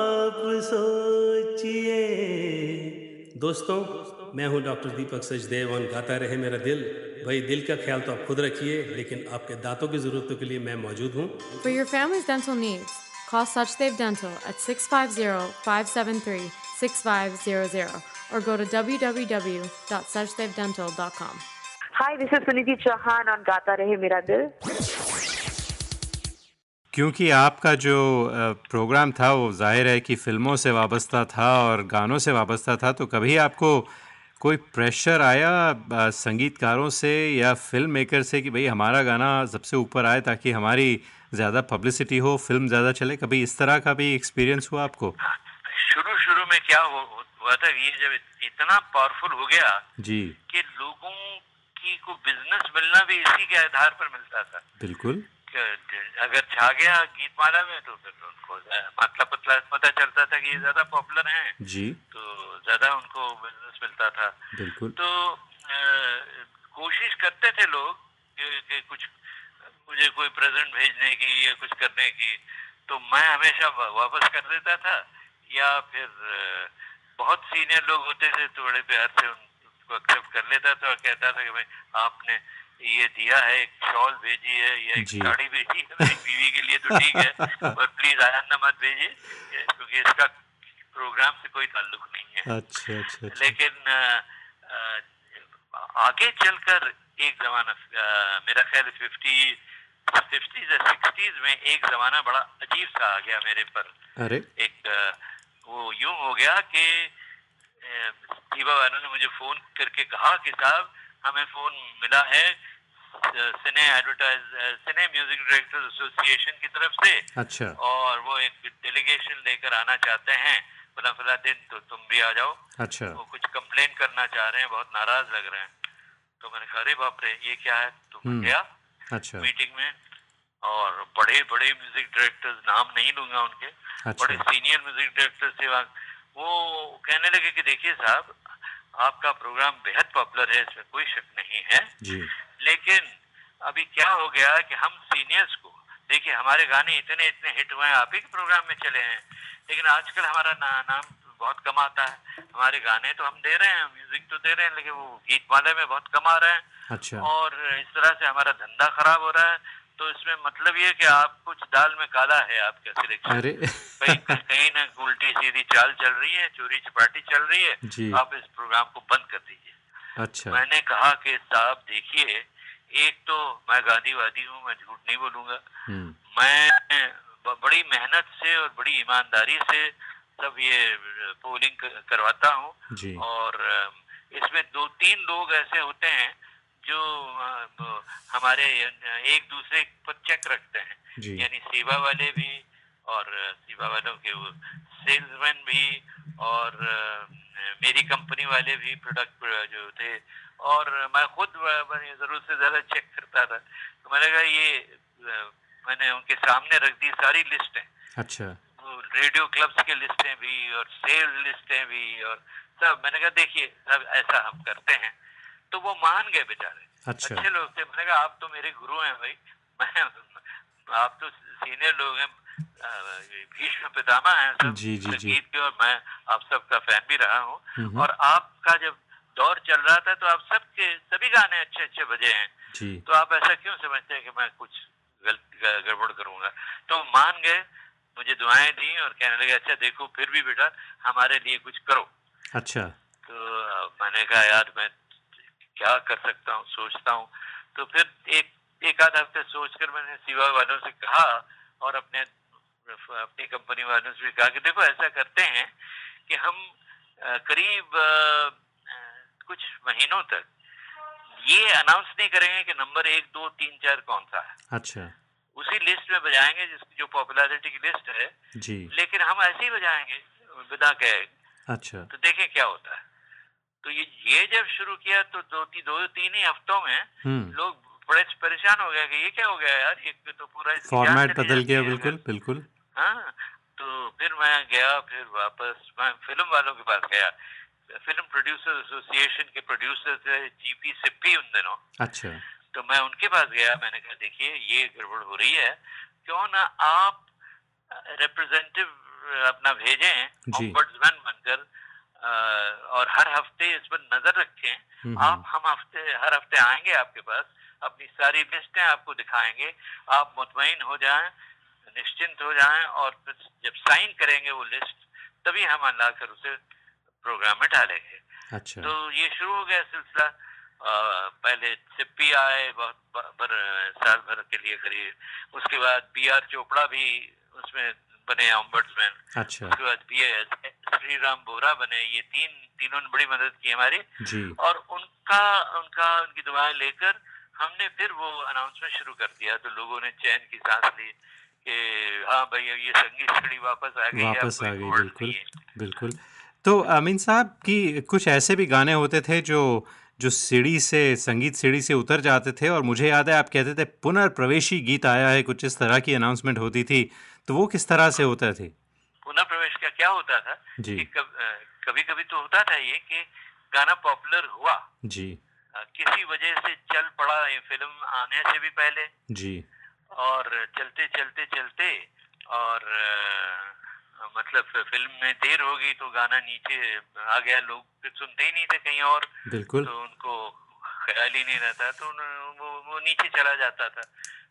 आप सोचिए। दोस्तों, मैं हूं डॉक्टर दीपक सचदेव और गाता रहे मेरा दिल। भाई दिल का ख्याल तो आप खुद रखिए, लेकिन आपके दांतों की जरूरतों के लिए मैं मौजूद हूं। For your family's dental needs, call Sachdev Dental at 650-573-6500 or go to www.sachdevdental.com. Hi, this is Suniti Chauhan on गाता रहे मेरा दिल। क्योंकि आपका जो प्रोग्राम था वो जाहिर है कि फिल्मों से वाबस्ता था और गानों से वाबस्ता था, तो कभी आपको कोई प्रेशर आया संगीतकारों से या फिल्म मेकर से कि भाई हमारा गाना सबसे ऊपर आए ताकि हमारी ज़्यादा पब्लिसिटी हो, फिल्म ज़्यादा चले? कभी इस तरह का भी एक्सपीरियंस हुआ आपको? शुरू में क्या हुआ था, ये जब इतना पावरफुल हो गया जी कि लोगों की को बिजनेस मिलना भी इसी के आधार पर मिलता था। बिल्कुल, अगर छा गया गीतमाला में तो फिर उनको पतला पता चलता था कि ये ज्यादा पॉपुलर हैं जी, तो ज्यादा उनको बिजनेस मिलता था। बिल्कुल। तो कोशिश करते थे लोग कि कुछ मुझे कोई प्रेजेंट भेजने की या कुछ करने की, तो मैं हमेशा वापस कर देता था, या फिर बहुत सीनियर लोग होते थे तो बड़े प्यार से उनको एक्सेप्ट कर लेता था और कहता था कि भाई आपने ये दिया है, एक शॉल भेजी है या एक साड़ी भेजी है मेरी बीवी के लिए, तो ठीक है, पर प्लीज आइंदा मत भेजिए क्योंकि इसका प्रोग्राम से कोई ताल्लुक नहीं है। अच्छा, अच्छा, अच्छा। लेकिन आगे चलकर एक जमाना, मेरा ख्याल 50s या 60s में एक जमाना बड़ा अजीब सा आ गया मेरे पर। अरे एक वो यूं हो गया कि दीपा वालों ने मुझे फोन करके कहा कि साहब हमें फोन मिला है cine advertise cine music directors association की तरफ से अच्छा। और वो एक डेलीगेशन लेकर आना चाहते हैं फला फला दिन, तो तुम भी आ जाओ। अच्छा। वो कुछ कंप्लेन करना चाह रहे हैं, बहुत नाराज लग रहे हैं। तो मैंने कहा अरे बाप रे ये क्या है, तो मैं गया अच्छा मीटिंग में। और बड़े बड़े म्यूजिक डायरेक्टर्स, नाम नहीं लूंगा उनके, अच्छा। बड़े सीनियर म्यूजिक डायरेक्टर्स थे वहाँ। वो कहने लगे कि देखिए साहब आपका प्रोग्राम बेहद पॉपुलर है, इसमें कोई शक नहीं है जी। लेकिन अभी क्या हो गया कि हम सीनियर्स को, देखिए हमारे गाने इतने इतने हिट हुए हैं, आप ही के प्रोग्राम में चले हैं, लेकिन आजकल हमारा नाम बहुत कम आता है। हमारे गाने तो हम दे रहे हैं, म्यूजिक तो दे रहे हैं, लेकिन वो गीतमाला में बहुत कम आ रहे हैं। अच्छा। और इस तरह से हमारा धंधा खराब हो रहा है। तो इसमें मतलब ये कि आप कुछ दाल में काला है आपका सिलेक्शन, कहीं ना उल्टी सीधी चाल चल रही है, चोरी चपाटी चल रही है, आप इस प्रोग्राम को बंद कर दीजिए। अच्छा। मैंने कहा कि साहब देखिए, एक तो मैं गांधीवादी हूँ, मैं झूठ नहीं बोलूंगा, मैं बड़ी मेहनत से और बड़ी ईमानदारी से सब ये पोलिंग करवाता हूँ। और इसमें दो तीन लोग ऐसे होते हैं जो हमारे एक दूसरे पर चेक रखते हैं, यानी सेवा वाले भी और सेवा वालों के सेल्समैन भी और मेरी कंपनी वाले भी प्रोडक्ट जो थे, और मैं खुद जरूरत से ज्यादा चेक करता था। तो मैंने कहा ये मैंने उनके सामने रख दी सारी लिस्टें। अच्छा। रेडियो क्लब्स के लिस्टें भी और सेल्स लिस्टें भी और सब। मैंने कहा देखिए सब ऐसा हम करते हैं, तो वो मान गए बेचारे। अच्छा। अच्छे लोग थे। मैंने कहा आप तो मेरे गुरु हैं भाई, मैं आप तो सीनियर लोग हैं, भीष्म पितामह हैं सब संगीत के, और मैं आप सबका फैन भी रहा हूँ। और आपका जब दौर चल रहा था तो आप सबके सभी गाने अच्छे अच्छे बजे हैं, तो आप ऐसा क्यों समझते हैं कि मैं कुछ गड़बड़ करूंगा। तो मान गए, मुझे दुआएं दी और कहने लगे अच्छा देखो फिर भी बेटा हमारे लिए कुछ करो। अच्छा। तो मैंने कहा यार मैं क्या कर सकता हूँ, सोचता हूँ। तो फिर एक आध हफ्ते सोचकर मैंने सेवा वालों से कहा और अपनी कंपनी वालों से भी कहा कि देखो ऐसा करते हैं कि हम करीब कुछ महीनों तक ये अनाउंस नहीं करेंगे कि नंबर 1, 2, 3, 4 कौन सा है। अच्छा। उसी लिस्ट में बजाएंगे जिसकी जो पॉपुलैरिटी की लिस्ट है जी। लेकिन हम ऐसे ही बजाएंगे बिना कहे। अच्छा। तो देखें क्या होता है। तो ये जब शुरू किया तो दो तीन ही हफ्तों में लोग बड़े परेशान हो गए कि ये क्या हो गया यार, एक तो पूरा फॉर्मेट बदल गया। बिल्कुल बिल्कुल। हाँ। तो फिर मैं गया, फिर वापस मैं फिल्म वालों के पास गया, फिल्म प्रोड्यूसर एसोसिएशन के प्रोड्यूसर थे जीपी सिप्पी उन दिनों। अच्छा। तो मैं उनके पास गया, मैंने कहा देखिए ये गड़बड़ हो रही है, क्यों ना आप रिप्रेजेंटेटिव अपना भेजें ऑम्बड्समैन बनकर, और हर हफ्ते इस पर नजर रखें आप। हम हर हफ्ते आएंगे आपके पास, अपनी सारी लिस्टें आपको दिखाएंगे, आप मुतमईन हो जाएं, निश्चिंत हो जाएं, और फिर जब साइन करेंगे वो लिस्ट तभी हम लाकर उसे प्रोग्राम में डालेंगे। अच्छा। तो ये शुरू हो गया सिलसिला। पहले सिप्पी आए बहुत साल भर के लिए करीब, उसके बाद B.R. चोपड़ा भी उसमें बने ऑम्बड्समैन। अच्छा। उसके बाद श्रीराम बोरा बने, ये तीनों ने बड़ी मदद की हमारी जी। और उनकी दुआएं लेकर हमने फिर वो अनाउंसमेंट शुरू कर दिया, तो लोगों ने चैन की सांस ली कि हाँ भैया ये संगीत छड़ी वापस आ गई। बिल्कुल बिल्कुल। तो अमीन साहब की कुछ ऐसे भी गाने होते थे जो सीढ़ी से संगीत सीढ़ी से उतर जाते थे, और मुझे याद है आप कहते थे पुनर्प्रवेशी गीत आया है, कुछ इस तरह की अनाउंसमेंट होती थी, तो वो किस तरह से होता थी? पुनर्प्रवेश का क्या होता था कि कभी कभी तो होता था ये कि गाना पॉपुलर हुआ जी, किसी वजह से चल पड़ा फिल्म आने से भी पहले जी, और चलते और मतलब फिल्म में देर हो गई तो गाना नीचे आ गया, लोग फिर सुनते ही नहीं थे कहीं और। बिल्कुल। तो उनको ख्याल ही नहीं रहता, तो वो नीचे चला जाता था।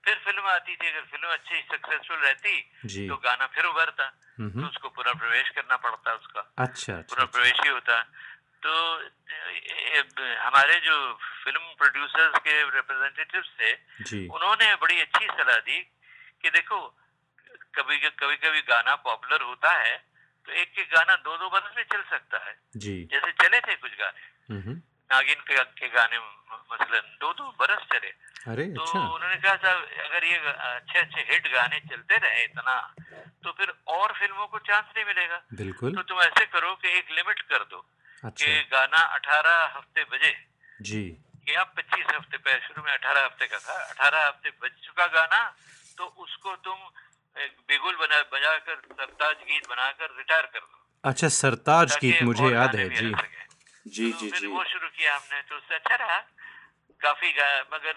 फिर फिल्म आती थी, अगर फिल्म अच्छी सक्सेसफुल रहती तो गाना फिर उभरता, तो उसको पुनर्प्रवेश करना पड़ता उसका। अच्छा। पुनर्प्रवेश ही होता। तो हमारे जो फिल्म प्रोड्यूसर्स के रिप्रेजेंटेटिव्स थे उन्होंने बड़ी अच्छी सलाह दी कि देखो कभी कभी गाना पॉपुलर होता है तो एक गाना 2-2 बार में चल सकता है जी। जैसे चले थे कुछ गाने नागिन के गाने मसलन 2 बरस चले। तो अच्छा। उन्होंने कहा साहब अगर ये अच्छे अच्छे हिट गाने चलते रहे इतना तो फिर और फिल्मों को चांस नहीं मिलेगा। बिल्कुल। तो तुम ऐसे करो कि एक लिमिट कर दो। अच्छा। कि गाना 18 हफ्ते बजे। जी। या 25 हफ्ते, पहले शुरू में 18 हफ्ते का था, 18 हफ्ते बज चुका गाना तो उसको तुम बिगुल बजाकर सरताज गीत बनाकर रिटायर कर दो। अच्छा, सरताज गीत मुझे याद है। जी जी जी जी। वो शुरू किया हमने तो उससे अच्छा रहा काफी मगर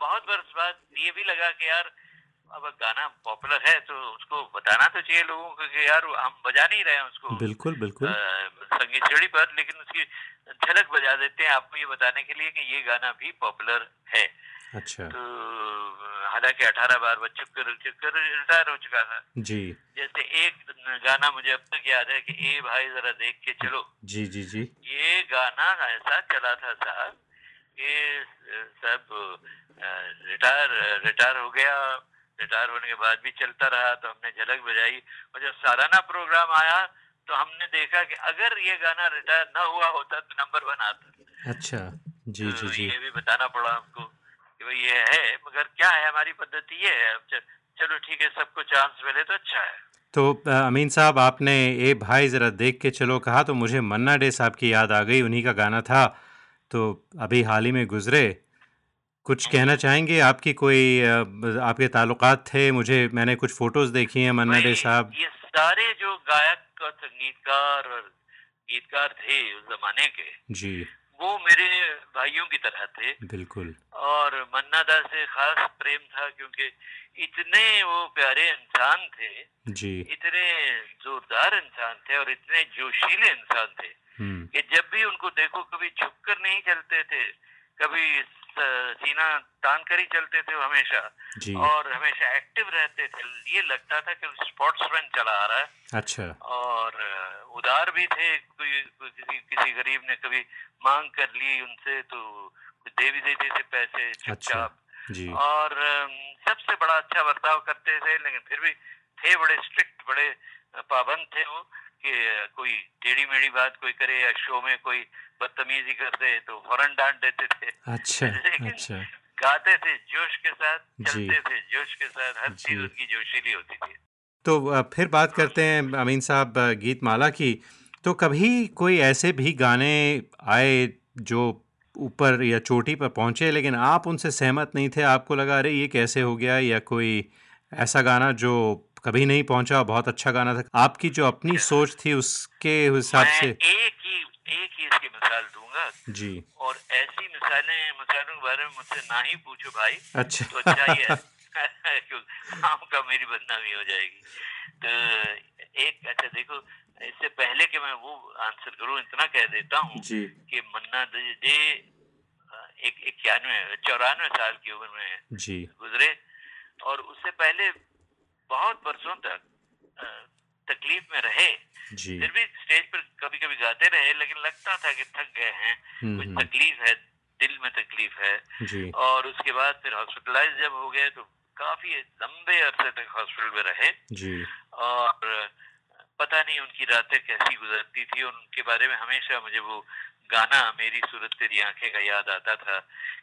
बहुत बरस बाद ये भी लगा कि यार अब गाना पॉपुलर है तो उसको बताना तो चाहिए लोगों को कि यार हम बजा नहीं रहे हैं उसको। बिल्कुल बिल्कुल। संगीत सीढ़ी पर, लेकिन उसकी झलक बजा देते हैं आपको ये बताने के लिए कि ये गाना भी पॉपुलर है। अच्छा। तो हालांकि 18 बार वो चुप कर रिटायर हो चुका था। जी। जैसे एक गाना मुझे अब तक याद है कि ए भाई जरा देख के चलो। जी जी जी। ये गाना ऐसा चला था साहब ये सब रिटायर हो गया, रिटायर होने के बाद भी चलता रहा तो हमने झलक बजाई और जब सालाना प्रोग्राम आया तो हमने देखा कि अगर ये गाना रिटायर न हुआ होता तो नंबर 1 आता। अच्छा। जी जी जी। ये भी बताना पड़ा हमको ये है मगर क्या है हमारी पद्धति ये है। चलो ठीक है सबको चांस मिले तो अच्छा है। तो अमीन साहब आपने ए भाई ज़रा देख के चलो कहा तो मुझे मन्ना डे साहब की याद आ गई, उन्हीं का गाना था तो अभी हाल ही में गुजरे। कुछ कहना चाहेंगे? आपकी कोई आपके ताल्लुकात थे? मुझे मैंने कुछ फ़ोटोज़ देखी हैं मन्ना डे साहब। ये सारे जो गायक और संगीतकार और गीतकार थे उस ज़माने के, जी, वो मेरे भाइयों की तरह थे। बिल्कुल। और मन्ना दा से खास प्रेम था क्योंकि इतने वो प्यारे इंसान थे। जी। इतने जोरदार इंसान थे और इतने जोशीले इंसान थे कि जब भी उनको देखो कभी झुक कर नहीं चलते थे, कभी सीना तान कर ही चलते थे हमेशा। जी। और हमेशा एक्टिव रहते थे, ये लगता था कि स्पोर्ट्समैन चला आ रहा है। अच्छा। और उदार भी थे, किसी गरीब ने कभी मांग कर ली उनसे तो दे भी देते थे पैसे चुपचाप। अच्छा, और सबसे बड़ा अच्छा बर्ताव करते थे लेकिन फिर भी थे बड़े स्ट्रिक्ट, बड़े पाबंद थे वो कि कोई टेढ़ी मेढ़ी बात कोई करे या शो में कोई बदतमीजी कर दे तो फौरन डांट देते थे। अच्छा, लेकिन अच्छा। गाते थे जोश के साथ, चलते थे जोश के साथ, हर चीज उनकी जोशीली होती थी। तो फिर बात करते हैं अमीन साहब गीतमाला की। तो कभी कोई ऐसे भी गाने आए जो ऊपर या चोटी पर पहुँचे लेकिन आप उनसे सहमत नहीं थे, आपको लगा अरे ये कैसे हो गया, या कोई ऐसा गाना जो कभी नहीं पहुँचा बहुत अच्छा गाना था, आपकी जो अपनी सोच थी उसके हिसाब से? एक ही इसकी मिसाल दूंगा। जी। और ऐसी मिसालों के बारे में मुझसे ना ही पूछो भाई। अच्छा, तो अच्छा ही है आपका मेरी बदनामी हो जाएगी। तो एक अच्छा देखो, इससे पहले कि मैं वो आंसर करूं इतना कह देता हूं कि मन्ना डे 94 साल की उम्र में गुजरे और उससे पहले बहुत बरसों तक तकलीफ में रहे। फिर भी स्टेज पर कभी कभी गाते रहे लेकिन लगता था कि थक गए हैं, कुछ तकलीफ है, दिल में तकलीफ है। और उसके बाद फिर हॉस्पिटलाइज जब हो गए तो काफी लंबे अरसे तक हॉस्पिटल में रहे। जी। और पता नहीं उनकी रातें कैसी गुजरती थी और उनके बारे में हमेशा मुझे वो गाना मेरी सूरत तेरी आंखें का याद आता था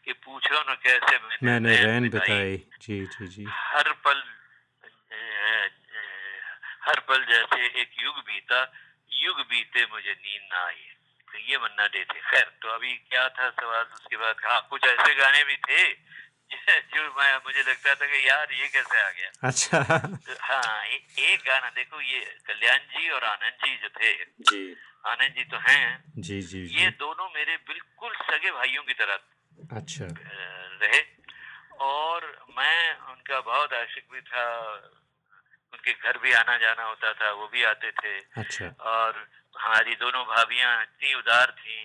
कि पूछो न कैसे मैंने रैन बिताई। जी जी जी। हर पल जैसे एक युग बीते मुझे नींद ना आई। तो ये मन्ना डे थे। खैर तो अभी क्या था सवाल उसके बाद? हाँ, कुछ ऐसे गाने भी थे जो मुझे लगता था कि यार ये कैसे आ गया। अच्छा। तो हाँ, एक गाना देखो, ये कल्याण जी और आनंद जी जो थे। जी। आनंद जी तो हैं। जी जी। ये दोनों मेरे बिल्कुल सगे भाइयों की तरह अच्छा रहे और मैं उनका बहुत आशिक भी था, उनके घर भी आना जाना होता था, वो भी आते थे। अच्छा। और हमारी दोनों भाभियाँ इतनी उदार थी,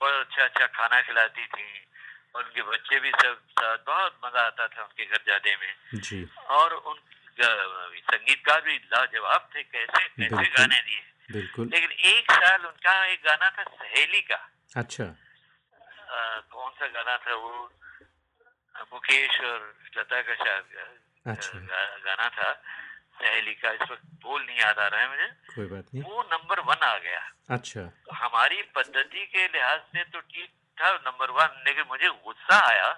बहुत अच्छा अच्छा खाना खिलाती थी और उनके बच्चे भी सब साथ, बहुत मजा आता था उनके घर जाने में। जी। और उन संगीतकार भी लाजवाब थे, कैसे गाने दिए। बिल्कुल। लेकिन एक साल उनका एक गाना था सहेली का। अच्छा। कौन सा गाना था वो? मुकेश और लता का शायद गाना था। सहेली का, इस वक्त बोल नहीं याद आ रहा है मुझे, कोई बात नहीं, वो नंबर 1 आ गया। अच्छा, हमारी पद्धति के लिहाज से तो ठीक था नंबर 1, लेकिन मुझे गुस्सा आया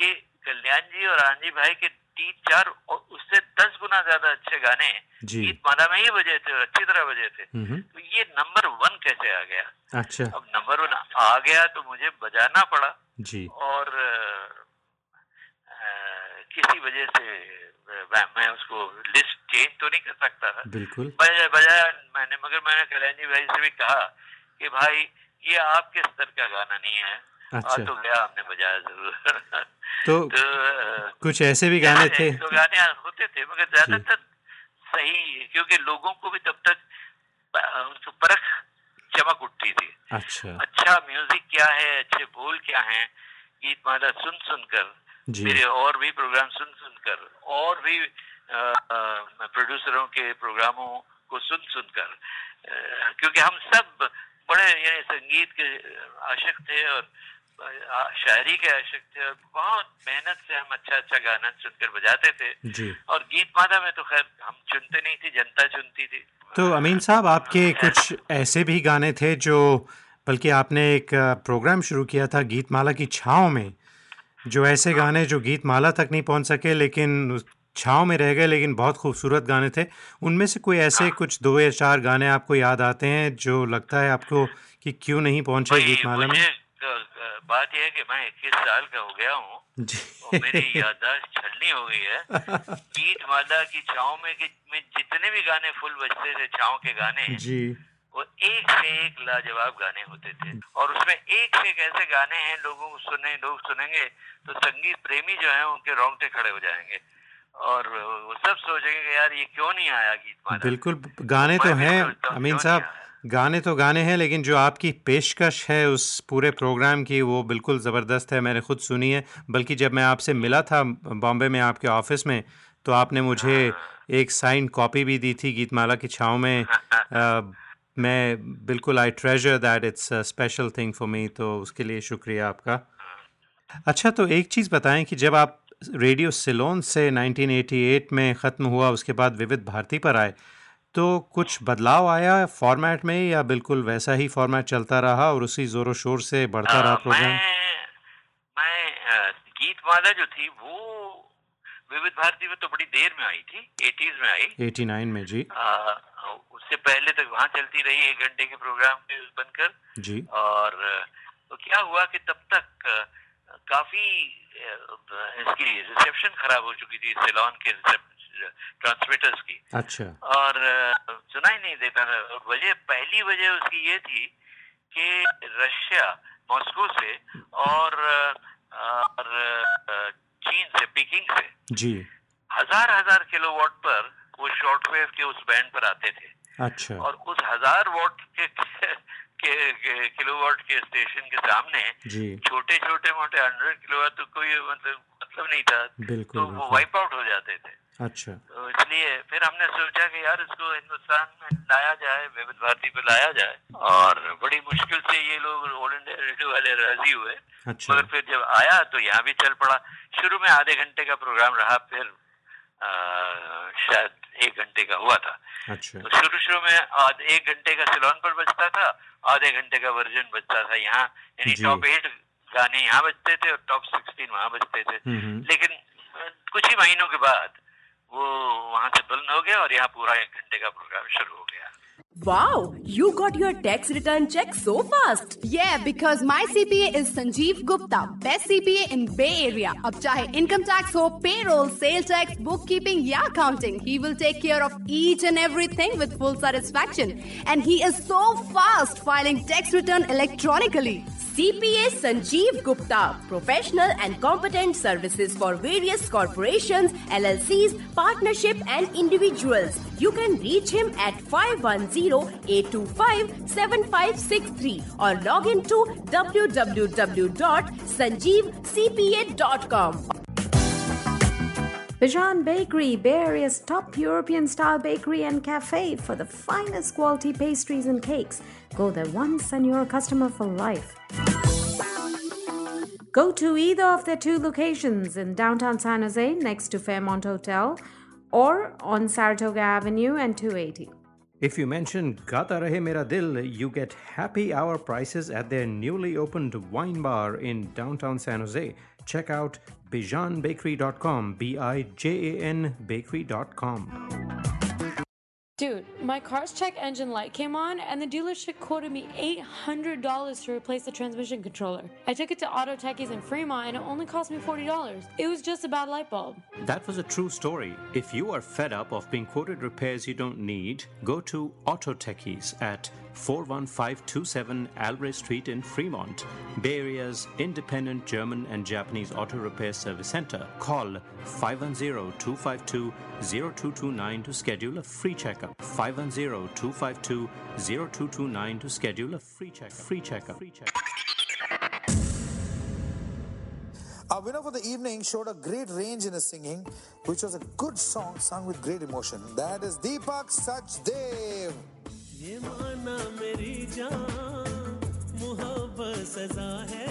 कि कल्याण जी और आनंद जी भाई के 3-4 और उससे 10 गुना ज्यादा अच्छे गाने गीतमाला में ही बजे थे और अच्छी तरह बजे थे, तो ये नंबर 1 कैसे आ गया। अच्छा, अब नंबर 1 आ गया तो मुझे बजाना पड़ा जी, और किसी वजह से मैं उसको लिस्ट चेंज तो नहीं कर सकता था, बिल्कुल बजाया मैंने, मगर मैंने कल्याण जी भाई से भी कहा कि भाई ये आपके स्तर का गाना नहीं है। अच्छा, तो गया आपने बजाया जरूर। तो कुछ ऐसे भी गाने थे, तो गाने होते थे मगर ज्यादातर सही, क्योंकि लोगों को भी तब तक उनको परख चमक उठती थी। अच्छा म्यूजिक क्या है, अच्छे बोल क्या है, गीतमाला सुन सुनकर मेरे और भी प्रोग्राम सुन सुनकर और भी प्रोड्यूसरों के प्रोग्रामों को सुन सुनकर, क्योंकि हम सब बड़े यानी संगीत के आशिक थे और शायरी के आशिक थे, और बहुत मेहनत से हम अच्छा अच्छा गाना सुनकर बजाते थे, और गीतमाला में तो खैर हम चुनते नहीं थे, जनता चुनती थी। तो अमीन साहब, आपके कुछ ऐसे भी गाने थे जो, बल्कि आपने एक प्रोग्राम शुरू किया था गीतमाला की छाँव में, जो ऐसे गाने जो गीतमाला तक नहीं पहुंच सके लेकिन छाँव में रह गए, लेकिन बहुत खूबसूरत गाने थे। उनमें से कोई ऐसे कुछ 2 या 4 गाने आपको याद आते हैं जो लगता है आपको कि क्यों नहीं पहुंचे गीतमाला में? बात यह है कि मैं 21 साल का हो गया हूँ और मेरी याददाश्त छलनी हो गई है। गीतमाला की छाँव में जितने भी गाने फुल बजते थे, छाँव के गाने जी, वो एक से एक लाजवाब गाने होते थे, और उसमें एक से एक ऐसे गाने हैं लोगों को लोग सुनेंगे तो संगीत प्रेमी जो हैं उनके रोंगटे खड़े हो जाएंगे और वो सब सोचेंगे कि यार ये क्यों नहीं आया गीतमाला। बिल्कुल, गाने तो हैं अमीन साहब, गाने तो गाने हैं, लेकिन जो आपकी पेशकश है उस पूरे प्रोग्राम की वो बिल्कुल ज़बरदस्त है, मैंने खुद सुनी है। बल्कि जब मैं आपसे मिला था बॉम्बे में आपके ऑफिस में, तो आपने मुझे एक साइंड कॉपी भी दी थी गीतमाला की छाँव में। मैं बिल्कुल, I treasure that, it's a special thing for me, तो उसके लिए शुक्रिया आपका। अच्छा, तो एक चीज़ बताएं कि जब आप रेडियो सिलोन से 1988 में ख़त्म हुआ, उसके बाद विविध भारती पर आए, तो कुछ बदलाव आया फॉर्मेट में या बिल्कुल वैसा ही फॉर्मेट चलता रहा और उसी ज़ोरों शोर से बढ़ता रहा प्रोग्राम? मैं गीतमाला जो थी वो विविध भारती में तो बड़ी देर में आई थी, 80s में आई, 89 में जी। उससे पहले तक वहाँ चलती रही 1 घंटे के प्रोग्राम बनकर जी, और तो क्या हुआ कि तब तक काफी इसकी रिसेप्शन खराब हो चुकी थी सिलोन के ट्रांसमीटर्स की। अच्छा, और सुनाई नहीं देता था। और पहली वजह उसकी ये थी कि रशिया मॉस्को से और चीन से, पीकिंग से जी, 1000 किलोवाट पर वो शॉर्ट वेव के उस बैंड पर आते थे। अच्छा, और उस 1000 वाट के किलोवाट के स्टेशन के सामने छोटे मोटे 100 किलोवाट तो कोई मतलब नहीं था, तो वो वाइप आउट हो जाते थे। अच्छा, तो इसलिए फिर हमने सोचा कि यार इसको हिंदुस्तान में लाया जाए, विविध भारती पे लाया जाए, और बड़ी मुश्किल से ये लोग ऑल इंडिया रेडियो वाले राजी हुए। अच्छा, मगर फिर जब आया तो यहाँ भी चल पड़ा। शुरू में आधे घंटे का प्रोग्राम रहा, फिर शायद 1 घंटे का हुआ था। अच्छा, तो शुरू में 1 घंटे का सिलोन पर बजता था, आधे घंटे का वर्जन बजता था यहाँ, यानी टॉप 8 गाने यहाँ बजते थे और टॉप 16 वहाँ बजते थे। लेकिन कुछ ही महीनों के बाद वो वहाँ से बंद हो गया और यहाँ पूरा 1 घंटे का प्रोग्राम शुरू हो गया। Wow, you got your tax return check so fast. Yeah, because my CPA is Sanjeev Gupta, best CPA in Bay Area. Ab chahe income tax ho, payroll, sales tax, bookkeeping ya accounting, he will take care of each and everything with full satisfaction. And he is so fast filing tax return electronically. CPA Sanjeev Gupta, professional and competent services for various corporations, LLCs, partnership and individuals. You can reach him at 510-825-7563 or log in to www.sanjeevcpa.com. Bijan Bakery, Bay Area's top European-style bakery and cafe for the finest quality pastries and cakes. Go there once and you're a customer for life. Go to either of their 2 locations in downtown San Jose next to Fairmont Hotel or on Saratoga Avenue and 280. If you mention Gata Rahe Mera Dil, you get happy hour prices at their newly opened wine bar in downtown San Jose. Check out bijanbakery.com, B-I-J-A-N bakery.com. Dude, my car's check engine light came on and the dealership quoted me $800 to replace the transmission controller. I took it to Auto Techies in Fremont and it only cost me $40. It was just a bad light bulb. That was a true story. If you are fed up of being quoted repairs you don't need, go to Auto Techies at 41527 Alvarez Street in Fremont, Bay Area's independent German and Japanese auto repair service center. Call 510-252-0229 to schedule a free checkup. 510-252-0229 to schedule a free checkup. Our winner for the evening showed a great range in his singing, which was a good song sung with great emotion. That is Deepak Sachdev. ये माना मेरी जान मुहब्बत सजा है।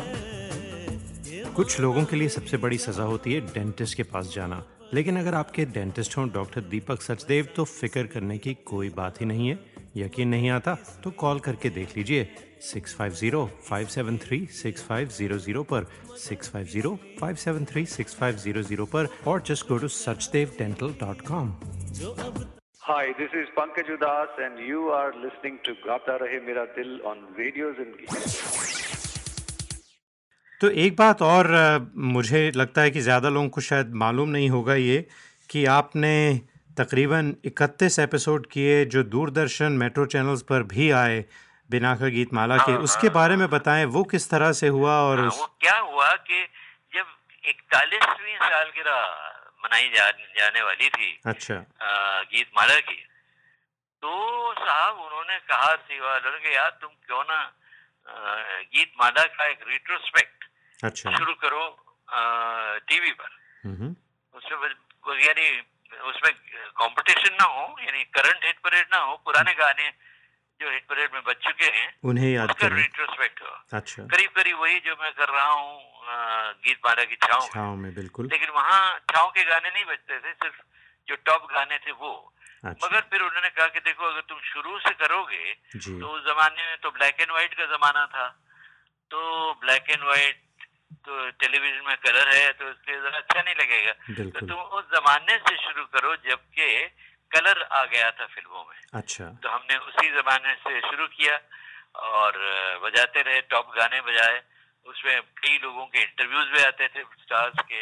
कुछ लोगों के लिए सबसे बड़ी सजा होती है डेंटिस्ट के पास जाना, लेकिन अगर आपके डेंटिस्ट हों डॉक्टर दीपक सचदेव तो फिक्र करने की कोई बात ही नहीं है। यकीन नहीं आता तो कॉल करके देख लीजिए 650-573-6500 पर 650-573-6500 पर और just go to sachdevdental.com. Hi, this is Pankaj Udas and you are listening to Gaata Rahe Mera Dil on Radio Zindagi. तो एक बात और मुझे लगता है कि ज़्यादा लोगों को शायद मालूम नहीं होगा ये कि आपने तकरीबन 31 एपिसोड किए जो दूरदर्शन मेट्रो चैनल्स पर भी आए बिनाका गीतमाला के, उसके बारे में बताएं वो किस तरह से हुआ। और वो क्या हुआ कि जब 41वीं सालगिरह मनाई जाने वाली थी अच्छा गीतमाला की, तो साहब उन्होंने कहा सिवालों के यार तुम क्यों ना गीतमाला का एक रिट्रोस्पेक्ट अच्छा शुरू करो टीवी पर, उसमें यानी उसमें कंपटीशन ना हो, यानी करंट हिट परेड ना हो, पुराने गाने जो हिट परेड में बच चुके हैं उन्हें याद कर रिट्रोस्पेक्ट हो। अच्छा करीब करीब वही जो मैं कर रहा हूँ गीत माला की छाँव में, बिल्कुल, लेकिन वहाँ छाँव के गाने नहीं बजते थे, सिर्फ जो टॉप गाने थे वो। अच्छा। मगर फिर उन्होंने कहा कि देखो अगर तुम शुरू से करोगे तो उस जमाने में तो ब्लैक एंड व्हाइट का जमाना था, तो ब्लैक एंड व्हाइट तो टेलीविजन में कलर है तो इसलिए जरा अच्छा नहीं लगेगा, तो तुम उस जमाने से शुरू करो जबकि कलर आ गया था फिल्मों में। अच्छा तो हमने उसी जमाने से शुरू किया और बजाते रहे, टॉप गाने बजाए, उसमें कई लोगों के इंटरव्यूज भी आते थे, स्टार्स के,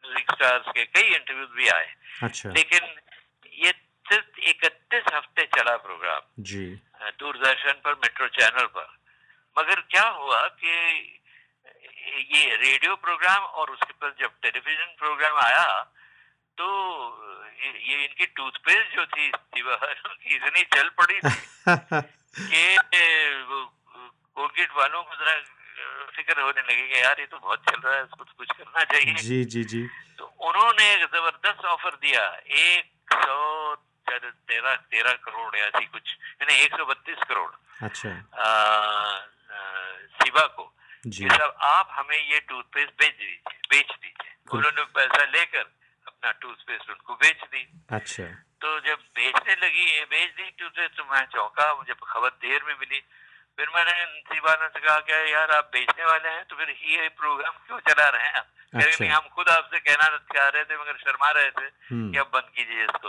म्यूजिक स्टार्स के कई इंटरव्यूज भी आए। अच्छा। लेकिन ये सिर्फ 31 हफ्ते चला प्रोग्राम जी दूरदर्शन पर मेट्रो चैनल पर। मगर क्या हुआ कि ये रेडियो प्रोग्राम और उसके पर जब टेलीविजन प्रोग्राम आया तो ये इनकी टूथपेस्ट जो थी इतनी चल पड़ी कि कोलगेट वालों को जरा फिक्र होने लगेगा यार ये तो बहुत चल रहा है, इसको कुछ करना चाहिए। जी जी जी। तो उन्होंने एक जबरदस्त ऑफर दिया 113 करोड़ या ऐसी कुछ, यानी 132 करोड़। अच्छा शिवा को जी साहब आप हमें ये टूथपेस्ट बेच दीजिए। उन्होंने पैसा लेकर अपना टूथपेस्ट उनको बेच दी। अच्छा तो जब बेचने लगी ये बेच दी टूथपेस्ट तो मैं चौंका, मुझे खबर देर में मिली, फिर मैंने शिवाना से कहा क्या यार आप बेचने वाले हैं तो फिर ये प्रोग्राम क्यों चला रहे हैं आप? अच्छा। हम खुद आपसे कहना चाह रहे थे मगर शर्मा रहे थे कि अब बंद कीजिए इसको,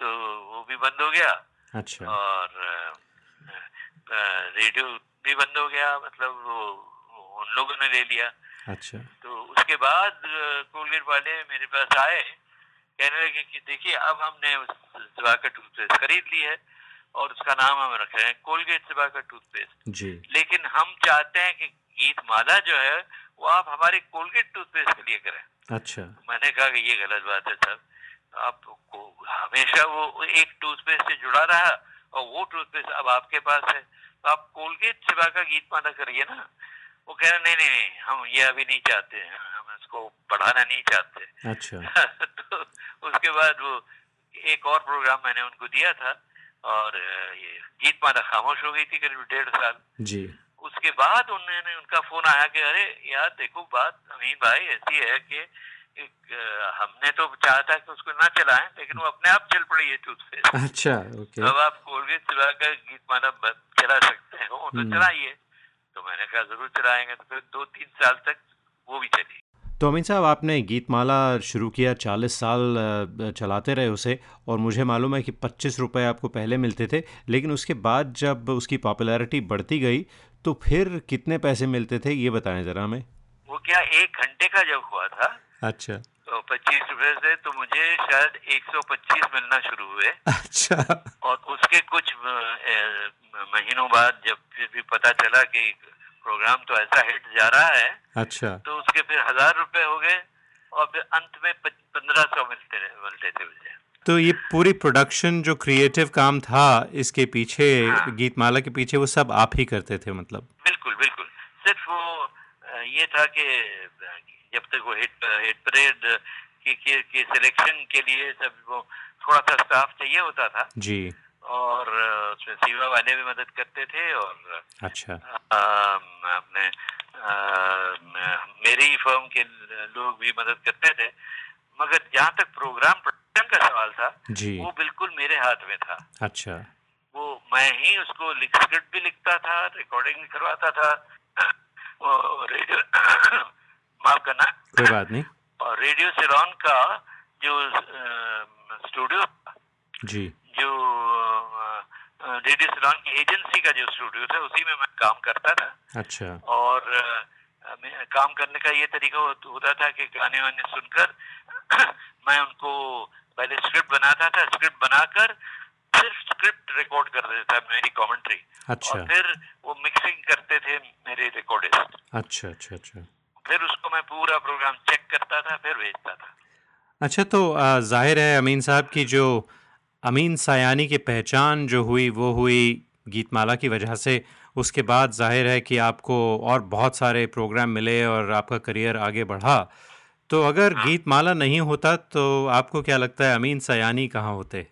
तो वो भी बंद हो गया। अच्छा। और रेडियो भी बंद हो गया, मतलब वो उन लोगों ने ले लिया। अच्छा तो उसके बाद कोलगेट वाले मेरे पास आए, कहने लगे कि देखिए अब हमने उस दवा का टूथपेस्ट खरीद ली है और उसका नाम हम रख रहे हैं कोलगेट सिवा का टूथपेस्ट जी, लेकिन हम चाहते हैं कि गीत माला जो है वो आप हमारे कोलगेट टूथपेस्ट के लिए करें। अच्छा मैंने कहा कि ये गलत बात है सर, आपको हमेशा वो एक टूथपेस्ट से जुड़ा रहा और वो टूथपेस्ट अब आपके पास है तो आप कोलगेट सिवा का गीत माला करिए ना। वो कह रहे नहीं हम ये अभी नहीं चाहते, हम इसको बढ़ाना नहीं चाहते। अच्छा तो उसके बाद वो एक और प्रोग्राम मैंने उनको दिया था और ये गीत माला खामोश हो गई थी करीब 1.5 साल जी। उसके बाद उन्होंने उनका फोन आया कि अरे यार देखो बात अमीन भाई ऐसी है कि हमने तो चाहा था कि उसको ना चलाएं, लेकिन वो अपने आप चल पड़ी है टूथपेस्ट। अच्छा, ओके। अब आप कोलगेट चलाकर गीतमाला चला सकते हो, तो चलाइए। तो मैंने कहा जरूर चलाएंगे, तो फिर 2-3 साल तक वो भी चली। तो अमीन साहब, आपने गीतमाला शुरू किया, 40 साल चलाते रहे उसे, और मुझे मालूम है कि 25 रुपये आपको पहले मिलते थे, लेकिन उसके बाद जब उसकी पॉपुलैरिटी बढ़ती गई तो फिर कितने पैसे मिलते थे, ये बताएं ज़रा हमें। वो क्या 1 घंटे का जब हुआ था, अच्छा, तो 25 रुपये से तो मुझे शायद 125 मिलना शुरू हुए। अच्छा। और उसके कुछ महीनों बाद जब फिर भी पता चला कि प्रोग्राम तो ऐसा हिट जा रहा है, अच्छा, तो उसके फिर 1000 रुपए हो गए, और फिर अंत में 1500 मिलते थे मुझे। तो ये पूरी प्रोडक्शन जो क्रिएटिव काम था इसके पीछे, हाँ, गीतमाला के पीछे, वो सब आप ही करते थे मतलब? बिल्कुल बिल्कुल, सिर्फ वो ये था कि जब तक वो हिट परेड की सिलेक्शन के लिए सब वो थोड़ा सा स्टाफ चाहिए होता था जी, और उसमें सेवा वाले भी मदद करते थे, और अच्छा, अपने मेरी फर्म के लोग भी मदद करते थे, मगर जहाँ तक प्रोग्राम प्रोडक्शन का सवाल था जी, वो बिल्कुल मेरे हाथ में था। अच्छा। वो मैं ही उसको स्क्रिप्ट भी लिखता था, रिकॉर्डिंग भी करवाता था, और रेडियो माफ करना, कोई बात नहीं, और रेडियो सेलॉन का जो स्टूडियो जी, जो रेडियो सेलॉन की एजेंसी का जो स्टूडियो था, उसी में मैं काम करता था। अच्छा। और काम करने का ये तरीका होता था कि गाने वाने सुनकर मैं उनको पहले स्क्रिप्ट बनाता था, स्क्रिप्ट बनाकर सिर्फ स्क्रिप्ट रिकॉर्ड कर देता था, मेरी कमेंट्री। अच्छा। और फिर वो मिक्सिंग करते थे मेरे रिकॉर्डिस्ट। अच्छा अच्छा अच्छा। फिर उसको मैं पूरा प्रोग्राम चेक करता था, फिर भेजता था। अच्छा, तो जाहिर है अमीन साहब की जो अमीन सयानी की पहचान जो हुई वो हुई गीतमाला की वजह से, उसके बाद जाहिर है कि आपको और बहुत सारे प्रोग्राम मिले और आपका करियर आगे बढ़ा। तो अगर गीतमाला नहीं होता तो आपको क्या लगता है अमीन सयानी कहाँ होते?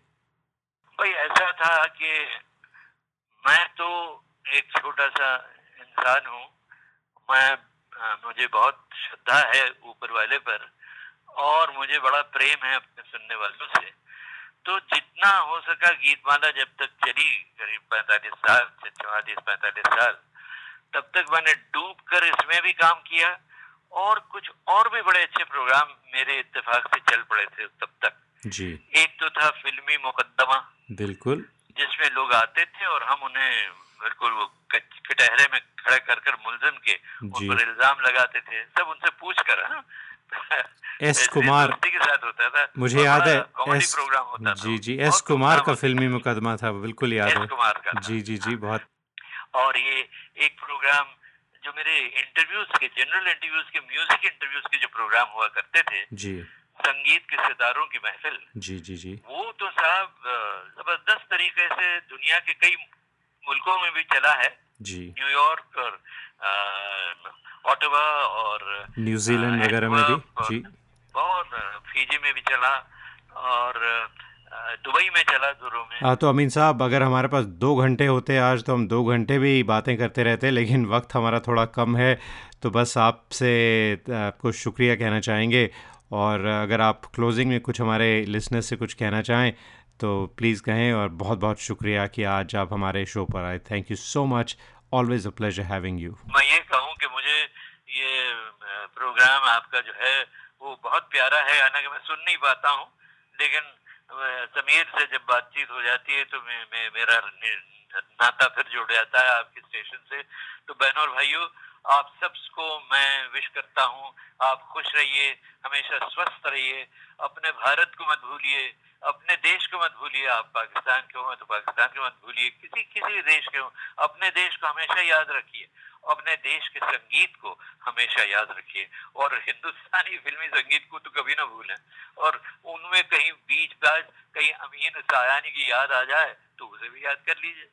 भाई ऐसा था कि मैं तो एक छोटा सा इंसान हूँ, मुझे बहुत श्रद्धा है ऊपर वाले पर, और मुझे बड़ा प्रेम है अपने सुनने वालों से, तो जितना हो सका गीतमाला जब तक चली, करीब 45 साल, तब तक मैंने डूब कर इसमें भी काम किया, और कुछ और भी बड़े अच्छे प्रोग्राम मेरे इत्तेफाक से चल पड़े थे तब तक जी। एक तो था फिल्मी मुकदमा, बिल्कुल, जिसमें लोग आते थे और हम उन्हें बिल्कुल वो कटहरे में खड़ा कर मुलजिम के उन पर इल्जाम लगाते थे, सब उनसे पूछ कर, हाँ, एस कुमार के साथ होता था, मुझे याद है, कॉमेडी प्रोग्राम होता था जी जी, एस कुमार का फिल्मी मुकदमा था, बिल्कुल याद है, एस कुमार का जी जी जी, बहुत। और ये एक प्रोग्राम जो मेरे इंटरव्यूज के, जनरल इंटरव्यूज के, म्यूजिक इंटरव्यूज के जो प्रोग्राम हुआ करते थे जी, संगीत के सितारों की महफिल जी जी जी, वो तो साहब जबरदस्त तरीके से दुनिया के कई मुल्कों में भी चला है जी, न्यूयॉर्क और ऑटोवा और न्यूजीलैंड वगैरह में भी जी, और फिजी में भी चला, और दुबई में चला, जुरो में। हाँ, तो अमीन साहब अगर हमारे पास 2 घंटे होते आज तो हम 2 घंटे भी बातें करते रहते, लेकिन वक्त हमारा थोड़ा कम है, तो बस आपसे, आपको शुक्रिया कहना चाहेंगे, और अगर आप क्लोजिंग में कुछ हमारे लिसनर्स से कुछ कहना चाहें तो प्लीज़ कहें, और बहुत बहुत शुक्रिया कि आज आप हमारे शो पर आए। Thank you so much, always a pleasure having you. मैं ये कहूँ कि मुझे ये प्रोग्राम आपका जो है वो बहुत प्यारा है, हालांकि मैं सुन नहीं पाता हूँ, लेकिन समीर से जब बातचीत हो जाती है तो मेरा नाता फिर जुड़ जाता है आपके स्टेशन से। तो बहनों और भाइयों, आप सबको मैं विश करता हूँ, आप खुश रहिए, हमेशा स्वस्थ रहिए, अपने भारत को मत भूलिए, अपने देश को मत भूलिए, आप पाकिस्तान के हो तो पाकिस्तान को मत भूलिए, किसी देश के हो, अपने देश को हमेशा याद रखिए, अपने देश के संगीत को हमेशा याद रखिए, और हिंदुस्तानी फिल्मी संगीत को तो कभी ना भूलें, और उनमें कहीं बीच बाज कहीं अमीन सयानी की याद आ जाए तो उसे भी याद कर लीजिए।